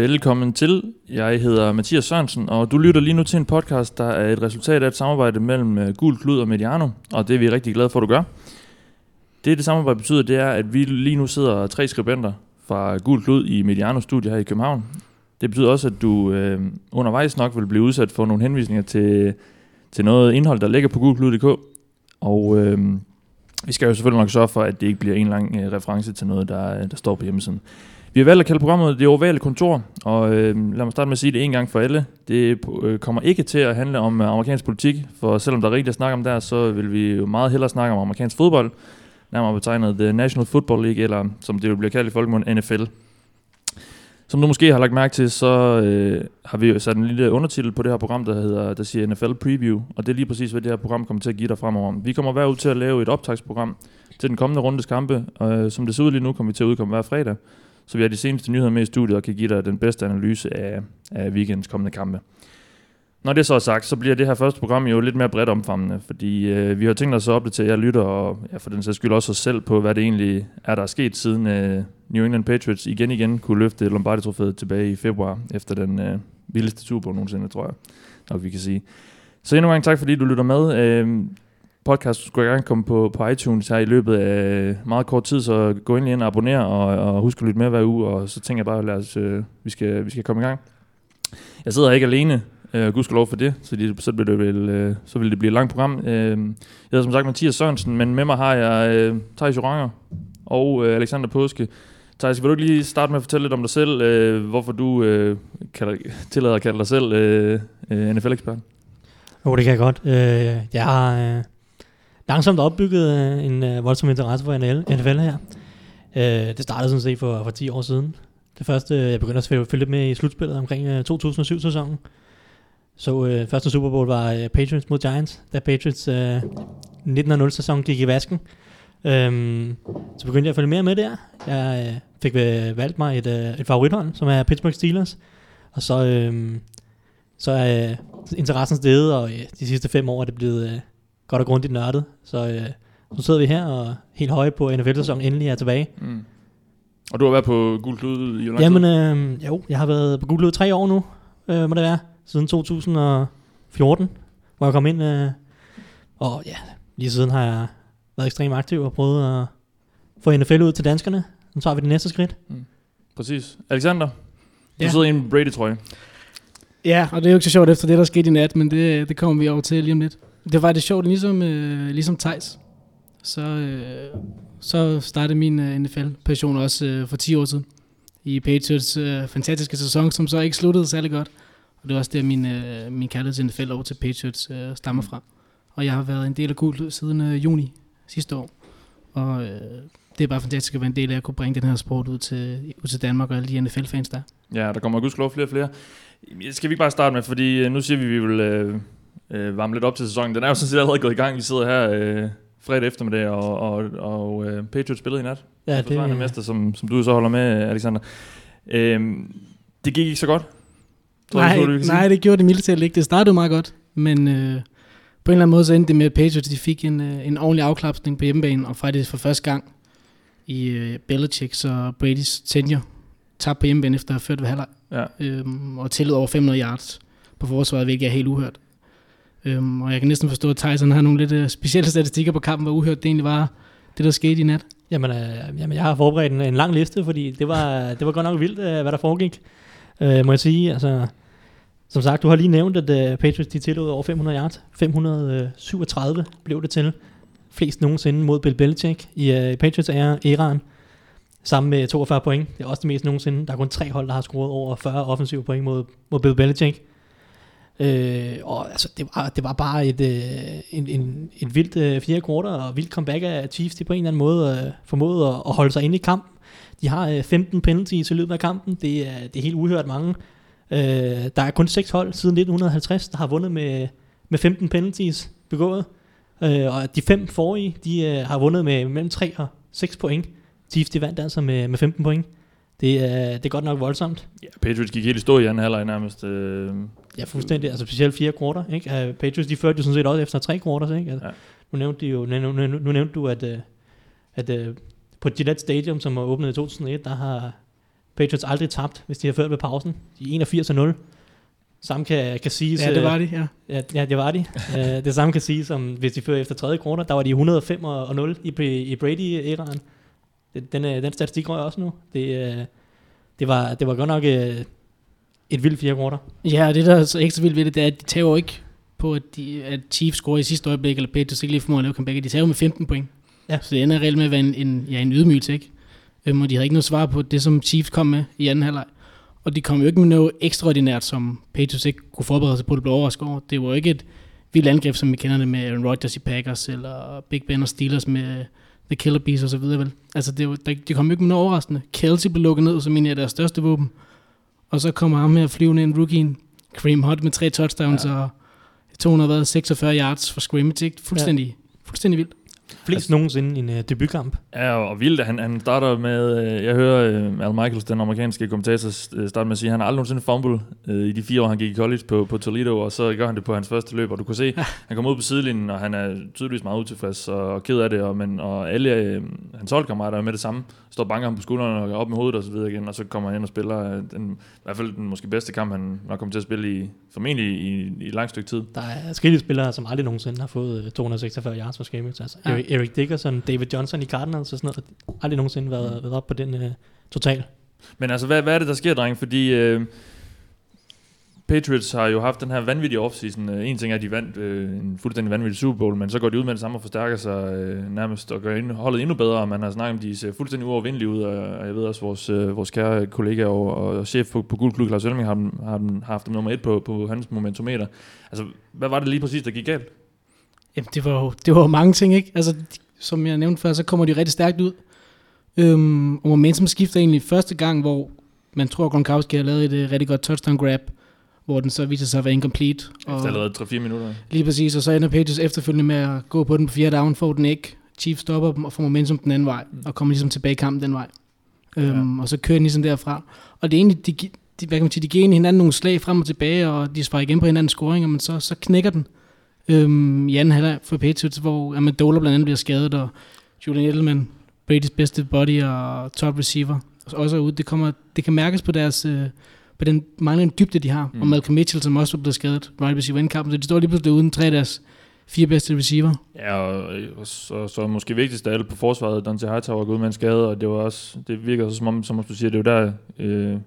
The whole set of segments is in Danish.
Velkommen til. Jeg hedder Mathias Sørensen, og du lytter lige nu til en podcast, der er et resultat af et samarbejde mellem Gult Klud og Mediano, og det er vi rigtig glade for, at du gør. Det samarbejde betyder, det er, at vi lige nu sidder tre skribenter fra Gult Klud i Mediano-studiet her i København. Det betyder også, at du undervejs nok vil blive udsat for nogle henvisninger til noget indhold, der ligger på guldglødet.dk, og vi skal jo selvfølgelig nok sørge for, at det ikke bliver en lang reference til noget, der står på hjemmesiden. Vi har valgt at kalde programmet Det Ovale Kontor, og lad mig starte med at sige det en gang for alle. Det kommer ikke til at handle om amerikansk politik, for selvom der er rigtigt at snakke om der, så vil vi jo meget hellere snakke om amerikansk fodbold, nærmere betegnet The National Football League, eller som det jo bliver kaldt i folkemund, NFL. Som du måske har lagt mærke til, så har vi jo sat en lille undertitel på det her program, der siger NFL Preview, og det er lige præcis, hvad det her program kommer til at give dig fremover. Vi kommer hver ud til at lave et optagsprogram til den kommende rundes kampe, og som det ser ud lige nu, kommer vi til at udkomme hver fredag, så vi har de seneste nyheder med i studiet og kan give dig den bedste analyse af weekendens kommende kampe. Når det så er sagt, så bliver det her første program jo lidt mere bredt omfavnende, fordi vi har tænkt os at opdatere jer lytter, og ja, for den sags skyld også os selv på, hvad det egentlig er, der er sket siden New England Patriots igen kunne løfte Lombardi-trofæet tilbage i februar, efter den vildeste Super Bowl nogensinde, tror jeg nok, vi kan sige. Så endnu en gang tak, fordi du lytter med. Podcast skulle jeg gerne komme på iTunes her i løbet af meget kort tid, så gå endelig ind og abonner, og husk at lytte med hver uge, og så tænker jeg bare, lad os, vi skal komme i gang. Jeg sidder ikke alene. Gudskelov for det, så vil det blive et langt program. Jeg hedder som sagt Mathias Sørensen, men med mig har jeg Thijs Joranger og Alexander Påske. Thijs, vil du ikke lige starte med at fortælle lidt om dig selv, hvorfor du tillader at kalde dig selv NFL-ekspert? Jo, det kan jeg godt. Jeg har langsomt opbygget en voldsom interesse for NFL her. Det startede sådan set for 10 år siden. Det første, jeg begyndte at følge lidt med i slutspillet omkring 2007-sæsonen. Så første Super Bowl var Patriots mod Giants, da Patriots 19-0-sæson gik i vasken. Så begyndte jeg at følge mere med der. Jeg fik valgt mig et favorithold, som er Pittsburgh Steelers. Og så er interessen steget, og de sidste 5 år er det blevet godt og grundigt nørdet. Så nu sidder vi her, og helt høje på NFL-sæsonen endelig er tilbage. Mm. Og du har været på Guldglødet i lang tid? Jamen jo, jeg har været på Guldglødet 3 år nu, må det være. Siden 2014, hvor jeg kom ind, og ja, lige siden har jeg været ekstremt aktiv og prøvet at få NFL ud til danskerne. Nu tager vi det næste skridt. Mm. Præcis. Alexander, du sidder i en Brady-trøje. Ja, og det er jo ikke så sjovt efter det, der skete i nat, men det kommer vi over til lige om lidt. Det var det sjovt, ligesom Thijs. Så startede min NFL-passion også for 10 år siden i Patriots fantastiske sæson, som så ikke sluttede særlig godt. Og det er også der, min kærlighed til NFL over til Patriots stammer fra. Og jeg har været en del af Gult siden juni sidste år. Og det er bare fantastisk at være en del af at kunne bringe den her sport ud til Danmark og alle de NFL-fans der. Ja, der kommer gudskelov flere og flere. Skal vi ikke bare starte med, fordi nu siger vi, at vi vil varme lidt op til sæsonen. Den er jo sådan set allerede gået i gang. Vi sidder her fredag eftermiddag, og Patriots spillede i nat. Ja, det er en mester, som du så holder med, Alexander. Det gik ikke så godt. Nej, det gjorde det mildt til at ligge. Det startede meget godt, men på en eller anden måde så endte det med, at Patriots de fik en ordentlig afklapsning på hjemmebane, og faktisk for første gang i Belichicks og Bradys tenure tabte på hjemmebane efter at have ført ved halvleg, og tillod over 500 yards på forsvaret, hvilket er helt uhørt. Og jeg kan næsten forstå, at Tyson har nogle lidt specielle statistikker på kampen, hvor uhørt det egentlig var, det der skete i nat. Jamen jeg har forberedt en lang liste, fordi det var godt nok vildt, hvad der foregik. Må jeg sige, altså, som sagt, du har lige nævnt, at Patriots de tillod over 500 yards. 537 blev det til. Flest nogensinde mod Bill Belichick i Patriots-æraen. Sammen med 42 point. Det er også det mest nogensinde. Der er kun 3 hold, der har scoret over 40 offensive point mod Bill Belichick. Og altså, det var bare et vildt 4. kvartal og vildt comeback af Chiefs. De på en eller anden måde formåede at holde sig inde i kampen. De har 15 penalties i løbet af kampen. Det er helt uhørt mange. Der er kun 6 hold siden 1950, der har vundet med 15 penalties begået. Og de 5 forrige, de har vundet med mellem 3 og 6 point. Chiefs, de vandt altså med 15 point. Det er godt nok voldsomt. Ja, Patriots gik helt i stå i anden halvleg nærmest. Ja, fuldstændig. Altså specielt 4. kvartal, ikke? Patriots, de førte jo sådan set også efter 3 kvartal, ikke? Altså, ja. Nu nævnte du, at på Gillette Stadium, som var åbnet i 2001, der har Patriots aldrig tabt, hvis de har ført ved pausen. De er 81-0. Samme kan siges... Ja, det var de, ja. Ja, det var de. Det samme kan siges, som hvis de fører efter tredje kvarter. Der var de 105-0 i Brady-æraen. Den statistik røg også nu. Det var godt nok et vildt fjerde kvarter. Ja, og det der er ekstra vildt ved det, det er, at de tager ikke på, at Chiefs scorer i sidste øjeblik, eller Patriots ikke lige formår at lave comeback. De tager med 15 point. Ja. Så det ender reelt med at være en ydmygelse, ikke? Og de havde ikke noget svar på det, som Chiefs kom med i anden halvleg. Og de kom jo ikke med noget ekstraordinært, som Patriots ikke kunne forberede sig på, det blev overrasket over. Det var jo ikke et vildt angreb, som vi kender det med Aaron Rodgers i Packers, eller Big Ben og Steelers med The Killer Bees osv. Altså, de kom jo ikke med noget overraskende. Kelsey blev lukket ned, som en af deres største våben. Og så kommer ham her flyvende ind, rookien Kareem Hunt med 3 touchdowns, ja. Og 246 yards for scrimmage. Ikke? Fuldstændig vildt. Flest nogensinde i en debutkamp. Ja, og vildt. Han starter med... jeg hører Al Michaels, den amerikanske kommentator, starte med at sige, at han aldrig nogensinde fumble i de 4 år, han gik i college på Toledo, og så gør han det på hans første løb, og du kan se, han kommer ud på sidelinjen, og han er tydeligvis meget utilfreds og ked af det, og alle hans holdkammerater er med det samme. Står og banker ham på skuldrene og op med hovedet og så videre igen, og så kommer han ind og spiller i hvert fald den måske bedste kamp, han har kommet til at spille i, formentlig i et langt stykke tid. Der er skridlige spillere, som aldrig nogensinde har fået 246 yards for scrimmage, altså. Ja. Eric Dickerson, David Johnson i Cardinals og sådan noget, har aldrig nogensinde været op på den total. Men altså, hvad er det, der sker, dreng? Fordi Patriots har jo haft den her vanvittige offseason. En ting er, at de vandt en fuldstændig vanvittig Super Bowl, men så går de ud med det samme og forstærker sig nærmest og gør holdet endnu bedre. Man har snakket om, de ser fuldstændig uovervindelige ud, og jeg ved også, vores kære kollega og chef på Gult Klud, Claus Elming, har haft dem nummer 1 på hans momentometer. Altså, hvad var det lige præcis, der gik galt? Jamen, det var jo mange ting, ikke? Altså, som jeg nævnte før, så kommer de rigtig stærkt ud. Og momentum skifter egentlig første gang, hvor man tror, at Gronkowski har lavet et rigtig godt touchdown grab, hvor den så viser sig at være incomplete. Og efter allerede 3-4 minutter. Lige præcis, og så ender Patriots efterfølgende med at gå på den på 4. down, får den ikke. Chiefs stopper dem og får momentum den anden vej, og kommer ligesom tilbage i kampen den vej. Og så kører de ligesom derfra. Og det er egentlig, de giver egentlig hinanden nogle slag frem og tilbage, og de sparer igen på hinandens scoringer, men så knækker den. I anden halvleg for Patriots, hvor Amendola blandt andet bliver skadet, og Julian Edelman, Brady's bedste body og top receiver, også er ude. Det kan mærkes på på den manglende dybde, de har. Og Malcolm Mitchell, som også er blevet skadet, right receiver indkampen, så de står lige pludselig uden 3 af deres 4 bedste receiver. Ja, og så måske vigtigst af alle på forsvaret, Dante Hightower går ud med en skade, og det virker så som om du siger, det er jo der...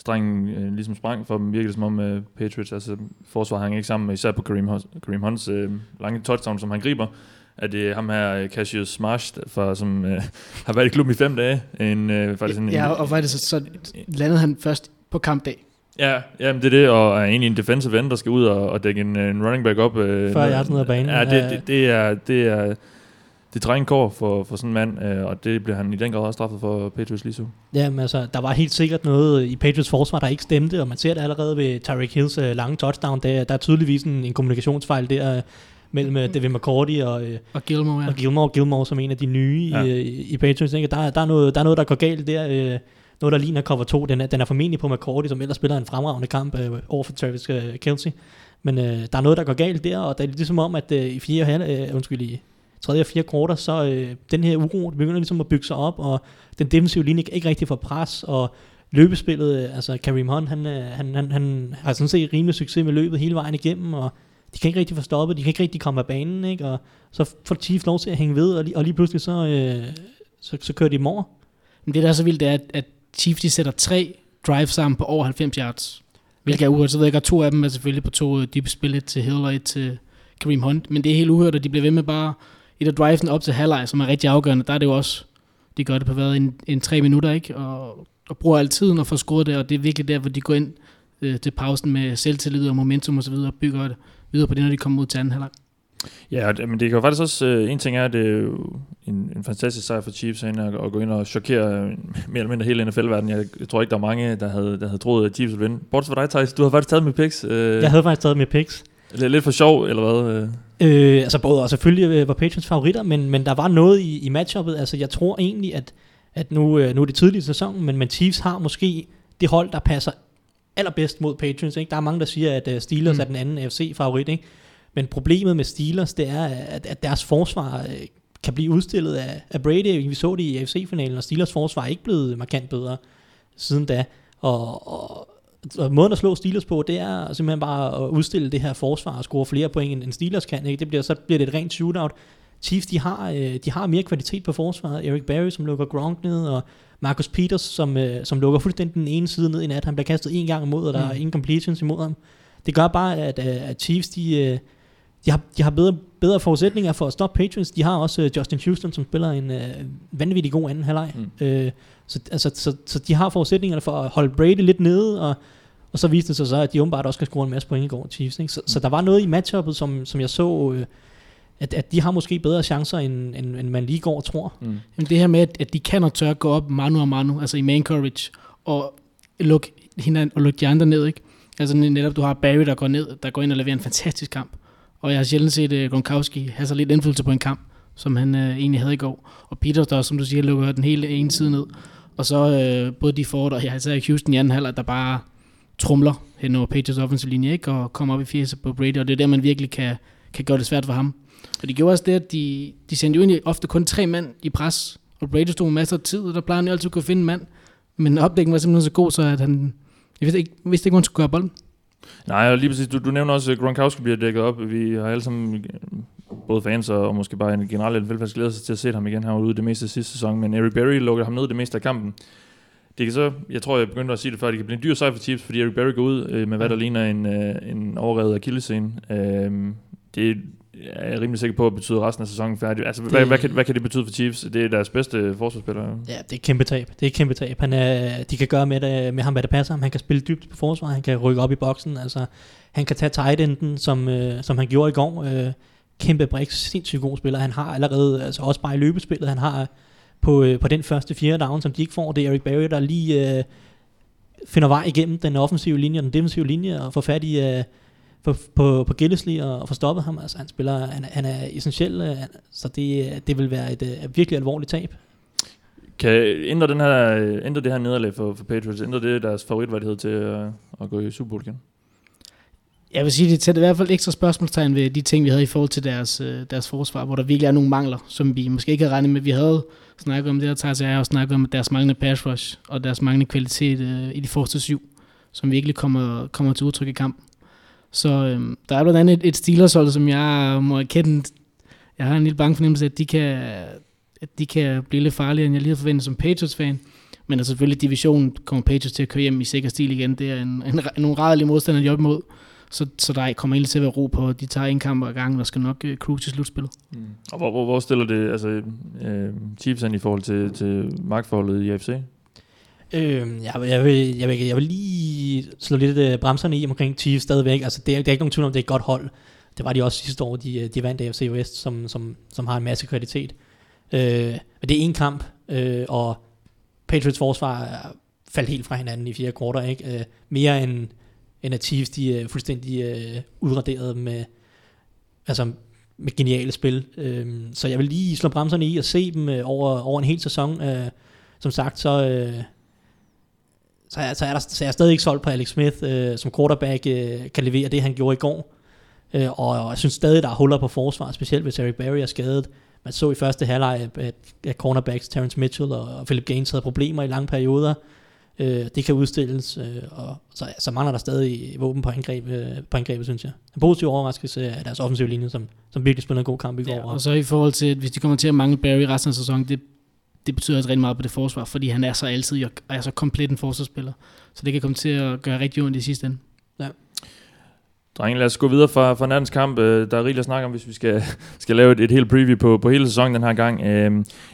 strengen ligesom sprang for dem, virkelig det, som om Patriots, altså forsvaret hang ikke sammen med, især på Kareem Hunts lange touchdown, som han griber, at det ham her Cassius Marsh, som har været i klubben i 5 dage. Så landede han først på kampdag. Ja, men det er det, og er egentlig en defensive end, der skal ud og dække en running back op. Før jeg er sådan noget banen. Ja, det trænger kår for sådan en mand, og det bliver han i den grad også straffet for Patriots lige så. Jamen altså, der var helt sikkert noget i Patriots forsvar, der ikke stemte, og man ser det allerede ved Tyreek Hills lange touchdown. Der er tydeligvis en kommunikationsfejl der mellem Devin McCourty og Gilmore, ja. Og Gilmore som en af de nye i Patriots. Ikke? Der er noget, der går galt der. Noget, der ligner cover 2. Den er formentlig på McCourty, som ellers spiller en fremragende kamp over for Travis Kelce. Men der er noget, der går galt der, og det er ligesom om, at i 3. og 4. kvarter, så den her uro begynder ligesom at bygge sig op, og den defensive linje ikke rigtig får pres, og løbespillet, altså Kareem Hunt, han har sådan set rimelig succes med løbet hele vejen igennem, og de kan ikke rigtig få stoppet, de kan ikke rigtig komme af banen, ikke? Og så får Chiefs lov til at hænge ved, og lige pludselig så kører de dem over. Men det der er så vildt, det er, at Chiefs de sætter 3 drives sammen på over 90 yards, hvilket er uhørt, så ved jeg godt, 2 af dem er selvfølgelig på 2 dybe spil, et til Hill og et til Kareem Hunt, men det er helt uhørt, og de bliver ved med bare i der driven op til halvleg, som er rigtig afgørende, der er det jo også, de gør det på hvad, en 3 minutter, ikke? Og bruger al tiden og får scoret det, og det er virkelig der, hvor de går ind til pausen med selvtillid og momentum osv., og bygger det videre på det, når de kommer ud til anden halvleg. Ja, men det kan jo faktisk også, en ting er, at det er en fantastisk sejr for Chiefs at gå ind og chokere mere eller mindre hele NFL-verdenen. Jeg tror ikke, der er mange, der havde troet, at Chiefs ville vinde. Bortset fra dig, Thijs, du havde faktisk taget med picks. Jeg havde faktisk taget med picks. Lidt for sjov, eller hvad? Altså både, og selvfølgelig var Patriots favoritter, men der var noget i matchuppet. Altså jeg tror egentlig, at nu er det tidligt i sæsonen, men Chiefs har måske det hold, der passer allerbedst mod Patriots. Ikke? Der er mange, der siger, at Steelers er den anden AFC-favorit, ikke? Men problemet med Steelers, det er, at deres forsvar kan blive udstillet af Brady. Vi så det i AFC-finalen, og Steelers forsvar er ikke blevet markant bedre. siden da, og måden at slå Steelers på, det er simpelthen bare at udstille det her forsvar og score flere point end Steelers kan, ikke? Så bliver det et rent shootout. Chiefs, de har mere kvalitet på forsvaret. Eric Berry, som lukker Gronk ned, og Marcus Peters, som lukker fuldstændig den ene side ned i nat. Han bliver kastet en gang imod, og der er ingen completions imod ham. Det gør bare, at Chiefs, de har bedre forudsætninger for at stoppe Patriots. De har også Justin Houston, som spiller en vanvittig god anden halvleg. Så de har forudsætningerne for at holde Brady lidt nede, og så viste det sig så, at de åbenbart også skal score en masse point i går, Chiefs. Ikke? Så der var noget i matchuppet, som jeg så... At de har måske bedre chancer, end man lige går og tror. Jamen det her med, at de kan og tør gå op manu og manu, altså i man coverage, og lukke hinanden og lukke de andre ned, ikke? Altså netop, du har Barry, der går ind og leverer en fantastisk kamp. Og jeg har sjældent set Gronkowski have så lidt indflydelse på en kamp, som han egentlig havde i går. Og Peters, der som du siger, lukker den hele ene side ned. Og så både de forret, og jeg sagde Houston i anden halvleg, der bare trumler hen over Patriots offensive linje, ikke? Og kommer op i 80 på Brady, og det er der, man virkelig kan gøre det svært for ham. Og det gjorde også det, at de sendte jo egentlig ofte kun 3 mand i pres, og Brady stod masser af tid, og der plejer han jo altid at kunne finde en mand. Men opdækken var simpelthen så god, så at han... Jeg vidste ikke, hvor han skulle gøre bolden. Nej, og lige præcis. Du nævner også, at Gronkowski bliver dækket op. Vi har alle sammen, både fans og måske bare en generelt velfærds, glæder sig til at se ham igen herude det meste af sidste sæson. Men Eric Berry lukkede ham ned det meste af kampen. Det kan så, jeg tror, jeg begyndte at sige det før, det kan blive en dyr sejr for Chiefs, fordi Eric Berry går ud med hvad der ligner en overrevet akillessene. Det jeg er rimelig sikker på, at betyder resten af sæsonen færdig. Altså, hvad kan det betyde for Chiefs? Det er deres bedste forsvarsspiller. Ja, det er kæmpe tab. De kan gøre med ham, hvad der passer ham. Han kan spille dybt på forsvar. Han kan rykke op i boksen. Altså, han kan tage tight enden, som han gjorde i går. Kæmpe brik. Sindssygt god spiller. Han har allerede, altså også bare i løbespillet, han har på den første 4. down, som de ikke får. Det er Eric Berry, der lige finder vej igennem den offensive linje og den defensive linje og får fat i... På Gillesli og få stoppet ham. Altså, han er essentiel, så det vil være et virkelig alvorligt tab. Kan ændre det her nederlag for Patriots? Ændre det deres favoritværdighed til at gå i Super Bowl igen? Jeg vil sige, det sætter i hvert fald ekstra spørgsmålstegn ved de ting, vi havde i forhold til deres forsvar, hvor der virkelig er nogle mangler, som vi måske ikke havde regnet med. Vi havde snakket om det, og Thijs og jeg har snakket om deres manglende pass rush og deres manglende kvalitet i de første 7, som virkelig kommer til udtryk i kampen. Så der er blandt andet et Steelers-hold, som jeg må erkende. Jeg har en lille bange fornemmelse, at de kan blive lidt farligere, end jeg lige havde forventet som Patriots-fan. Men altså selvfølgelig divisionen kommer Patriots til at køre hjem i sikker stil igen. Det er nogle rædelige modstandere, de er op imod. Så der kommer egentlig til at være ro på, de tager en kamp ad gangen, og skal nok cruise til slutspillet. Og hvor stiller det altså Chiefs i forhold til magtforholdet i AFC? Jeg vil lige slå lidt bremserne i omkring Chiefs stadigvæk. Altså, det er ikke nogen tvivl om, det er et godt hold. Det var de også sidste år, de vandt AFC West, som har en masse kvalitet. Men det er en kamp, og Patriots forsvar faldt helt fra hinanden i 4 kvarter, ikke? Mere end at Chiefs, de er fuldstændig udraderede med geniale spil. Så jeg vil lige slå bremserne i og se dem over en hel sæson. Som sagt, så er jeg stadig ikke solgt på Alex Smith, som quarterback kan levere det, han gjorde i går. Og jeg synes stadig, der er huller på forsvar, specielt hvis Eric Berry er skadet. Man så i første halvleg, at cornerbacks Terrence Mitchell og Philip Gaines havde problemer i lange perioder. Det kan udstilles, og så mangler der stadig våben på angrebet, synes jeg. En positiv overraskelse af deres offensive linje, som virkelig spiller en god kamp i går. Ja, og så i forhold til, at hvis de kommer til at mangle Berry resten af sæsonen, det betyder også rigtig meget på det forsvar, fordi han er så altid og er så komplet en forsvarsspiller. Så det kan komme til at gøre rigtig ondt i sidste ende. Ja. Drenge, lad os gå videre fra nattens kamp. Der er rigeligt at snakke om, hvis vi skal lave et helt preview på hele sæsonen den her gang.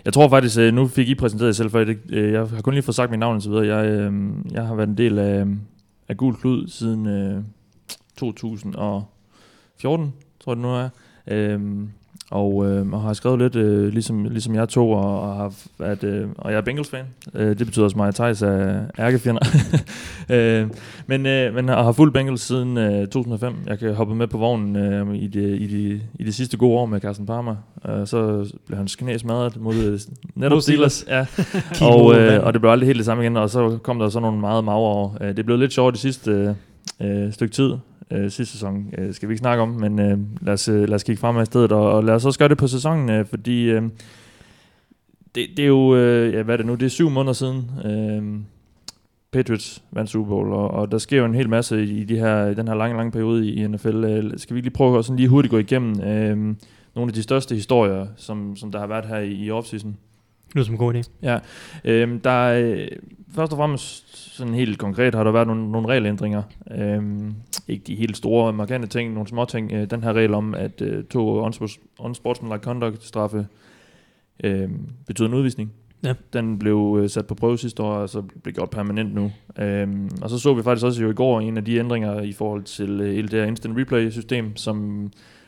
Jeg tror faktisk, nu fik I præsenteret jer selv, for jeg har kun lige fået sagt mit navn og så videre. Jeg har været en del af Gult Klud siden 2014, tror jeg det nu er. Og har skrevet lidt, ligesom jeg to, og jeg er Bengals-fan. Det betyder også mig, at Thijs er ærkefjender. Men har fulgt Bengals siden 2005. Jeg kan hoppe med på vognen i de sidste gode år med Carsten Palmer. Så blev han knæsmadret mod netop Steelers. Ja. og det blev aldrig helt det samme igen, og så kom der så nogle meget magre år. Det blev lidt sjovt det sidste stykke tid. Sidste sæson skal vi ikke snakke om, men lad os kigge fremad i stedet, og lad os også gøre det på sæsonen, fordi det er jo, hvad er det nu, det er 7 måneder siden, Patriots vandt Super Bowl, og der sker jo en hel masse i den her lange periode i NFL. Skal vi lige prøve at sådan lige hurtigt gå igennem nogle af de største historier, som der har været her i offseason? Det er som en god idé. Ja, først og fremmest sådan helt konkret har der været nogle regelændringer. Ikke de helt store markante ting, nogle små ting. Den her regel om, at to unsportsmanlike conduct-straffe betyder en udvisning. Ja. Den blev sat på prøve sidste år, og så blev gjort permanent nu. Og så vi faktisk også jo i går en af de ændringer i forhold til hele det her instant replay-system,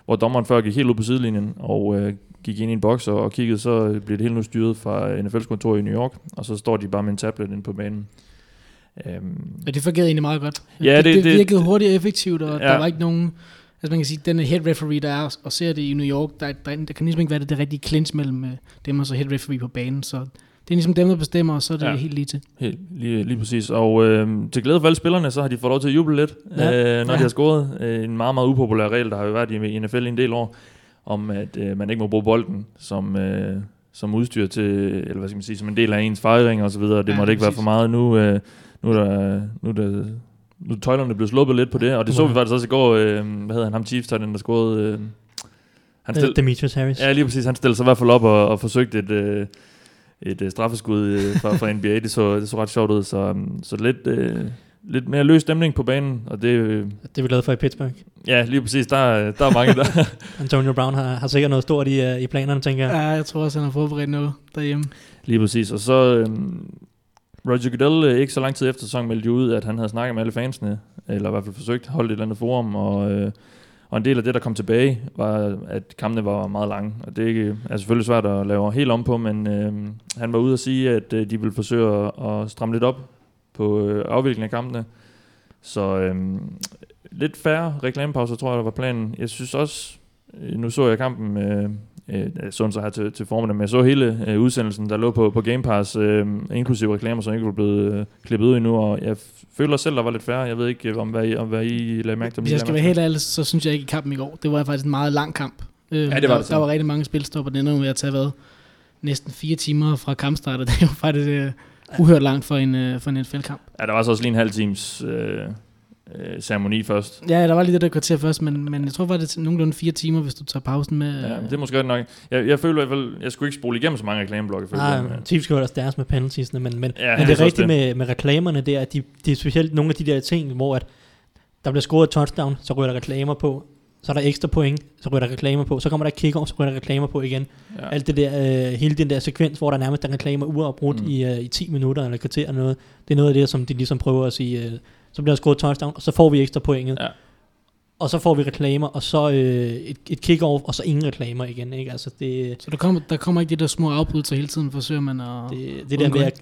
hvor dommeren før gik helt ud på sidelinjen og gik ind i en boks og kiggede, så bliver det hele nu styret fra NFL's kontor i New York, og så står de bare med en tablet inde på banen. Og det fungerede egentlig meget godt. Ja, det virkede hurtigt og effektivt, og der var ikke nogen... Altså man kan sige, den head referee, der er og ser det i New York, der kan ligesom ikke være det rigtige clinch mellem dem og så head referee på banen, så det er ligesom dem, der bestemmer, og så er det helt lige til. Lige præcis, og til glæde for alle spillerne, så har de fået lov til at juble lidt, når de har scoret. En meget, meget upopulær regel, der har jo været i NFL i en del år, om at man ikke må bruge bolden som udstyr til, eller hvad skal man sige, som en del af ens fejring og så videre. Det måtte ikke være for meget. Nu tøjlerne blev sluppet lidt på det, og det så vi faktisk også i går, hvad hedder han, ham Chiefs-tøjlen, der scorede. Demetrius Harris. Ja, lige præcis, han stillede sig i hvert fald op og forsøgte et straffeskud fra NBA. Det så ret sjovt ud, så lidt mere løs stemning på banen, og det er vi glade for i Pittsburgh. Ja, lige præcis, der er mange der. Antonio Brown har sikkert noget stort i planerne, tænker jeg. Ja, jeg tror også, han har forberedt noget derhjemme. Lige præcis, og så... Roger Goodell, ikke så lang tid efter sæsonen, meldte ud, at han havde snakket med alle fansene, eller i hvert fald forsøgt at holde et eller andet forum, og en del af det, der kom tilbage, var, at kampene var meget lange, og det er selvfølgelig svært at lave helt om på, men han var ude at sige, at de ville forsøge at stramme lidt op på afviklingen af kampene, så lidt færre reklamepauser, tror jeg, der var planen. Jeg synes også, nu så jeg kampen sådan så her til formiddag, men jeg så hele udsendelsen, der lå på Game Pass, inklusive reklamer, som ikke var blevet klippet ud endnu, og jeg føler selv, der var lidt færre. Jeg ved ikke, om hvad I lagde mærke til. Hvis jeg skal være helt ærlig, så synes jeg ikke, kampen i går, det var faktisk en meget lang kamp. Der var rigtig mange spilstopper, den endnu ved at tage næsten 4 timer fra kampstart, og det var faktisk uhørt langt for en NFL-kamp. Ja, der var så også lige en halv times... ceremoni først. Ja, der var lige det kvarter først, men jeg tror faktisk det er nogenlunde 4 timer, hvis du tager pausen med. Ja, det er måske godt nok. Jeg føler i hvert fald, jeg skulle ikke spole igennem så mange reklameblokke. Nej, Chiefs gjorde også deres med penaltiesne, men det er rigtigt med reklamerne der, at det er specielt nogle af de der ting, hvor at der bliver scoret touchdown, så ryger der reklamer på, så er der ekstra point, så ryger der reklamer på, så kommer der kick-off, så ryger der reklamer på igen. Ja. Alt det der, hele den der sekvens, hvor der nærmest der reklamer uafbrudt i 10 minutter eller kvarter eller noget, det er noget af det, som de ligesom prøver at sige, så bliver der scoret touchdown, og så får vi ekstra pointet. Ja. Og så får vi reklamer, og så et kick-off, og så ingen reklamer igen. Ikke? Altså det, så der kommer ikke de der små afbrydelser hele tiden, forsøger man at... Det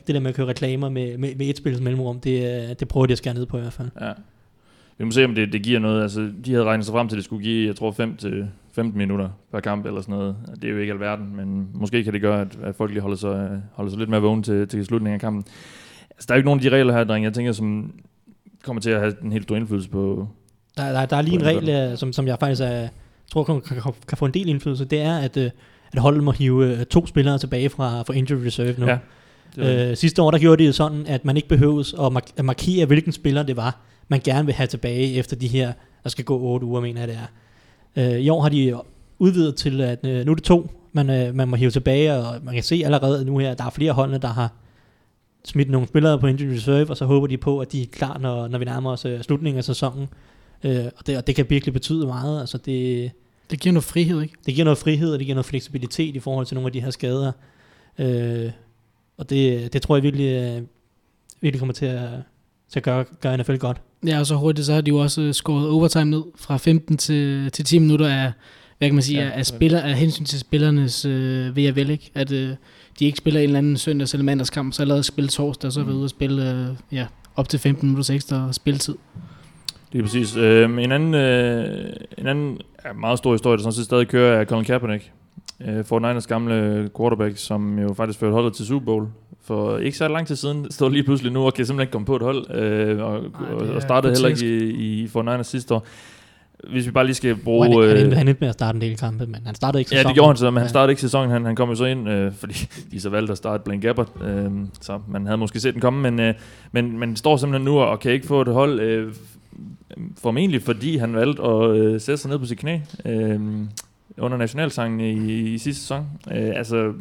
der med at køre reklamer med et spils mellemrum, det prøver de at skære ned på i hvert fald. Ja. Vi må se, om det giver noget. Altså, de havde regnet sig frem til, at det skulle give, jeg tror, 5 til 15 minutter per kamp eller sådan noget. Det er jo ikke alverden, men måske kan det gøre, at folk lige holder sig lidt mere vågne til slutningen af kampen. Altså, der er jo ikke nogen af de regler her, drenge. Jeg tænker, som kommer til at have en helt stor indflydelse på... Der er lige en regel, som jeg faktisk tror kan få en del indflydelse. Det er, at holdet må hive 2 spillere tilbage fra injury reserve nu. Ja, sidste år, der gjorde det sådan, at man ikke behøves at markere, hvilken spiller det var, man gerne vil have tilbage efter de her, der skal gå 8 uger, mener jeg det er. I år har de udvidet til, at nu er det 2, man må hive tilbage, og man kan se allerede nu her, at der er flere holdene, der har smidt nogle spillere på injury reserve, og så håber de på, at de er klar, når vi nærmer os slutningen af sæsonen. Og det kan virkelig betyde meget. Altså det giver noget frihed, ikke? Det giver noget frihed, og det giver noget fleksibilitet i forhold til nogle af de her skader. Og det tror jeg virkelig kommer til at gøre NFL godt. Ja, og så hurtigt, så har de jo også scoret overtime ned fra 15 til 10 minutter af, hvad kan man sige, af hensyn til spillernes ved at vælge, ikke? At de ikke spiller en eller anden søndags- eller mandagskamp, så allerede spille torsdag, så er vi ude og spille op til 15 minutter ekstra spilletid. Det er præcis. En anden meget stor historie, der sådan set stadig kører, er Colin Kaepernick. 49ers gamle quarterback, som jo faktisk førte holdet til Super Bowl for ikke så lang tid siden, stod lige pludselig nu og kan simpelthen ikke komme på et hold, og startede heller ikke i 49ers sidste år. hvis vi bare lige skal bruge... Han endte med at starte en del kampe, men han startede ikke sæsonen. Ja, det gjorde han så, men han startede ikke sæsonen. Han kom jo så ind, fordi de så valgte at starte Blaine Gabbert, så man havde måske set den komme, men man står simpelthen nu og kan ikke få et hold, formentlig fordi han valgte at sætte sig ned på sit knæ under nationalsangen i sidste sæson. Altså,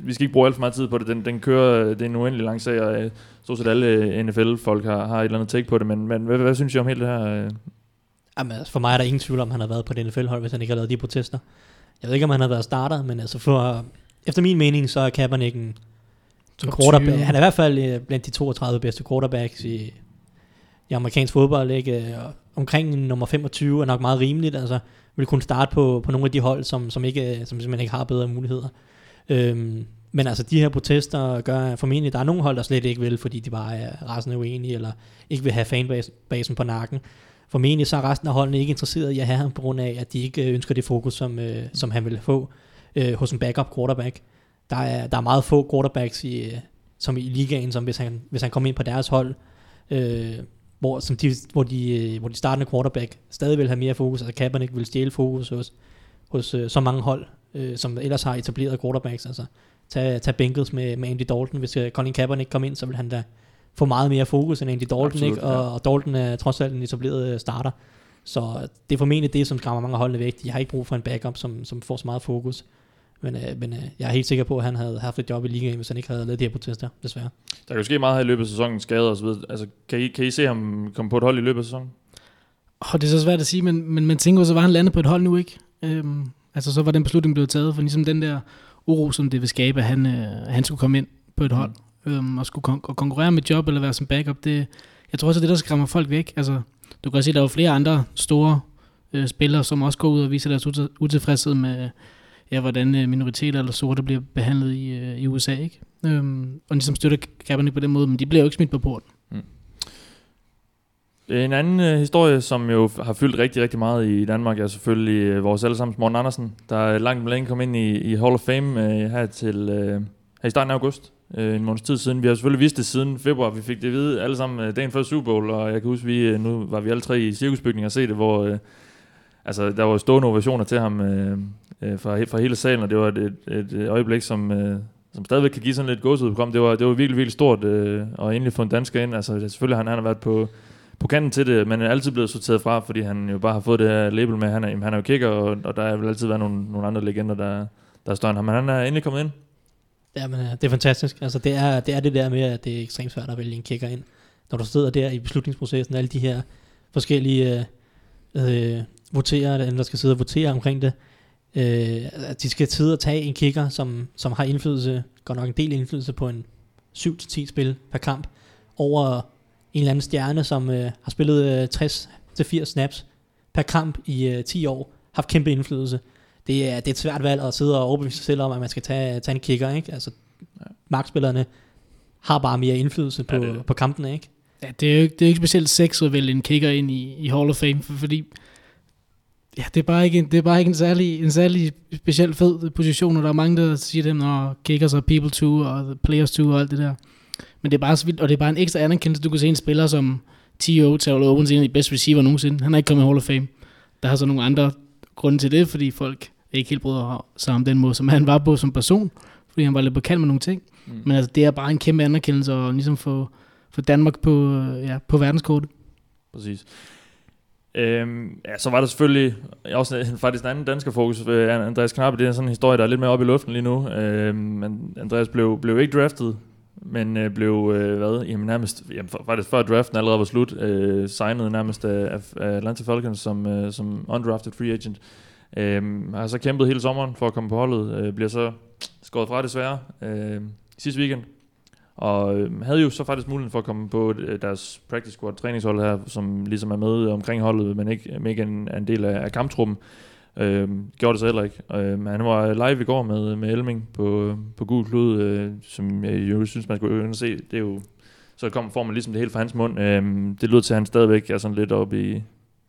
vi skal ikke bruge alt for meget tid på det. Den kører, det er en uendelig lang sag, og stort set alle NFL-folk har et eller andet take på det, men hvad synes I om hele det her... Jamen, altså for mig er der ingen tvivl om, han har været på det NFL-hold, hvis han ikke har lavet de protester. Jeg ved ikke, om han har været starter, men altså efter min mening, så er Kaepernick en quarterback. Han er i hvert fald blandt de 32 bedste quarterbacks i amerikansk fodbold, ikke? Omkring nummer 25 er nok meget rimeligt, altså vil kunne starte på nogle af de hold, som simpelthen ikke har bedre muligheder. Men altså de her protester gør formentlig, der er nogle hold, der slet ikke vil, fordi de bare er rasende uenige, eller ikke vil have fanbasen på nakken. Formentlig så er resten af holdene ikke interesseret i at have ham, på grund af, at de ikke ønsker det fokus, som han ville få hos en backup quarterback. Der er meget få quarterbacks som i ligaen, som hvis han kommer ind på deres hold, hvor de startende quarterback stadig vil have mere fokus, altså Kaepernick vil stjæle fokus hos så mange hold, som ellers har etableret quarterbacks. Altså tag Bengals med Andy Dalton. Hvis Colin Kaepernick kom ind, så vil han da få meget mere fokus end Andy Dalton, ikke? Og Dalton er trods alt en etableret starter. Så det er formentlig det, som skræmmer mange holdene væk. De har ikke brug for en backup, som får så meget fokus. Men jeg er helt sikker på, at han havde haft et job i ligaen, hvis han ikke havde lavet de her protester, desværre. Der kan jo ske meget her i løbet af sæsonen, skader og så videre. Altså, kan I se ham komme på et hold i løbet af sæsonen? Det er så svært at sige, men man tænker, så var han landet på et hold nu, ikke? Altså, så var den beslutning blevet taget, for ligesom den der uro, som det vil skabe, at han skulle komme ind på et hold. Og skulle konkurrere med job eller være som backup, det, jeg tror også, det der skræmmer folk væk. Altså, du kan også se, at der er flere andre store spillere, som også går ud og viser deres utilfredshed med, hvordan minoriteter eller sorte bliver behandlet i USA, ikke? Og ligesom støtter Kaepernick på den måde, men de bliver jo ikke smidt på porten. En anden historie, som jo har fyldt rigtig, rigtig meget i Danmark, er selvfølgelig vores allesammens Morten Andersen, der langt om længe kom ind i Hall of Fame her i starten af august. En måneds tid siden. Vi har selvfølgelig vidst det siden februar. Vi fik det at vide alle sammen dagen før Super Bowl, og jeg kan huske, nu var vi alle tre i cirkusbygningen og se det, hvor altså, der var stående ovationer til ham fra hele salen, og det var et øjeblik, som stadigvæk kan give sådan lidt gåsehud. Det var virkelig, virkelig stort og endelig få en dansker ind. Altså, selvfølgelig han har været på kanten til det, men er altid blevet sorteret fra, fordi han jo bare har fået det her label med, han er jo kicker, og der vil altid være nogle andre legender, der er større end ham. Men han er endelig kommet ind. Jamen, det er fantastisk. Altså, det er det der med, at det er ekstremt svært at vælge en kicker ind. Når du sidder der i beslutningsprocessen, alle de her forskellige voterer, der skal sidde og votere omkring det, at de skal sidde og tage en kicker, som har indflydelse, godt nok en del indflydelse på en 7-10 spil per kamp, over en eller anden stjerne, som har spillet 60-80 snaps per kamp i 10 år, haft kæmpe indflydelse. Det er et svært valg at sidde og overbevise sig selv om, at man skal tage en kicker, ikke? Altså, markspillerne har bare mere indflydelse på kampene, ikke? Ja, det er jo ikke specielt sexet at vælge en kicker ind i Hall of Fame, fordi ja, det er bare ikke en særlig speciel fed position, og der er mange, der siger dem, når kickers og people too, og players too, og alt det der. Men det er bare så vildt, og det er bare en ekstra anerkendelse. Du kan se en spiller som T.O. Terrell Owens, en af de bedste receiver nogensinde. Han er ikke kommet i Hall of Fame. Der har så nogle andre grunde til det, fordi folk ikke helt bryder sig om den måde, som han var på som person, fordi han var lidt på kald med nogle ting. Men altså, det er bare en kæmpe anerkendelse og ligesom få Danmark på verdenskortet. Præcis. Så var der selvfølgelig også faktisk en anden dansker fokus, Andreas Knappe. Det er sådan en historie, der er lidt mere oppe i luften lige nu. Andreas blev ikke draftet, men blev faktisk før draften allerede var slut, signet nærmest af Atlanta Falcons som undrafted free agent. Har så kæmpet hele sommeren for at komme på holdet, bliver så skåret fra desværre sidste weekend, og havde jo så faktisk muligheden for at komme på deres practice squad, træningshold her, som ligesom er med omkring holdet, men ikke en del af kamptruppen. Gjorde det så heller ikke. Han var live i går med Elming på Gult Klud, som jeg jo synes, man skulle se. Det er jo, så får man ligesom det hele fra hans mund. Det lyder til, at han stadigvæk er sådan lidt oppe i,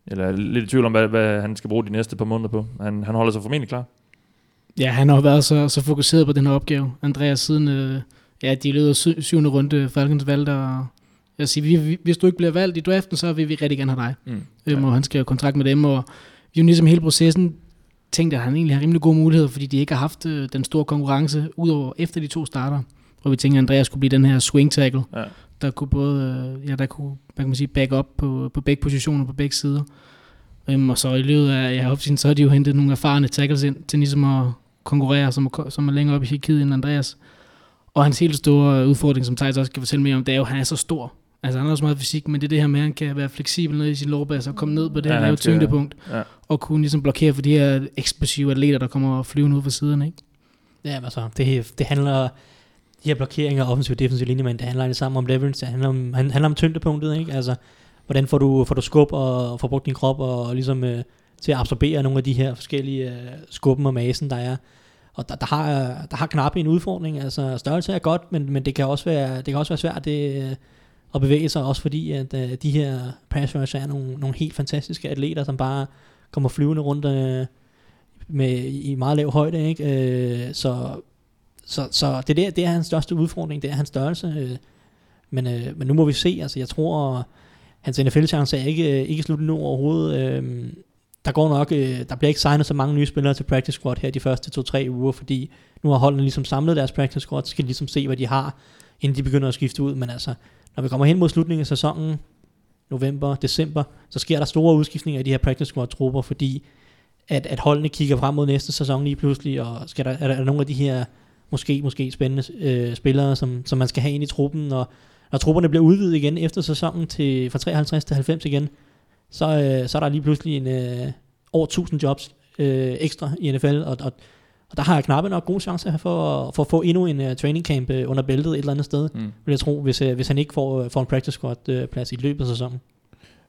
eller lidt i tvivl om, hvad han skal bruge de næste par måneder på. Han holder sig formentlig klar. Ja, han har været så fokuseret på den her opgave, Andreas, siden de lød 7. runde Falcons valgte at sige, hvis du ikke bliver valgt i draften, så vil vi rigtig gerne have dig. Og han skrev kontrakt med dem, og vi jo ligesom hele processen tænkte, at han egentlig har rimelig gode muligheder, fordi de ikke har haft den store konkurrence, udover efter de to starter. Og vi tænkte, at Andreas kunne blive den her swing tackle, der kunne både, der kunne, hvad kan man sige, back up på begge positioner, på begge sider. Og så i løbet af, så har de jo hentet nogle erfarne tackles ind, til ligesom at konkurrere, som er længere op i hierarkiet end Andreas. Og hans helt store udfordring, som Thijs også kan fortælle mere om, det er jo, at han er så stor. Altså han har også meget fysik, men det er det her med, at han kan være fleksibel nede i sin lårbasse og komme ned på det her lave tyngdepunkt, og kunne ligesom blokere for de her eksplosive atleter, der kommer flyvende ud fra siderne, ikke? Ja, altså, det handler, de her blokeringer af offensiv og defensiv linjemand, det handler det samme om leverage, det handler om, handler om tyngdepunktet, ikke? Altså, hvordan får du skub og får brugt din krop og ligesom til at absorbere nogle af de her forskellige skubben og masen, der er. Og der har knap en udfordring, altså størrelse er godt, men det kan også være svært at bevæge sig, også fordi at de her pass rushers er nogle helt fantastiske atleter, som bare kommer flyvende rundt i meget lav højde, ikke? Så det er hans største udfordring, det er hans størrelse. Men nu må vi se, altså jeg tror hans NFL-chance er ikke slut nu overhovedet. Der går nok, der bliver ikke signet så mange nye spillere til practice squad her de første 2-3 uger, fordi nu har holdene ligesom samlet deres practice squad, så skal de ligesom se, hvad de har, inden de begynder at skifte ud. Men altså, når vi kommer hen mod slutningen af sæsonen, november, december, så sker der store udskiftninger i de her practice squad trupper, fordi at holdene kigger frem mod næste sæson lige pludselig, og er der nogle af de her måske spændende spillere, som man skal have ind i truppen, og når trupperne bliver udvidet igen efter sæsonen fra 53 til 90 igen, så er der lige pludselig over 1000 jobs ekstra i NFL, og der har jeg knap nok gode chancer for at få endnu en training camp under bæltet et eller andet sted, vil jeg tro, hvis han ikke får en practice squad plads i løbet af sæsonen.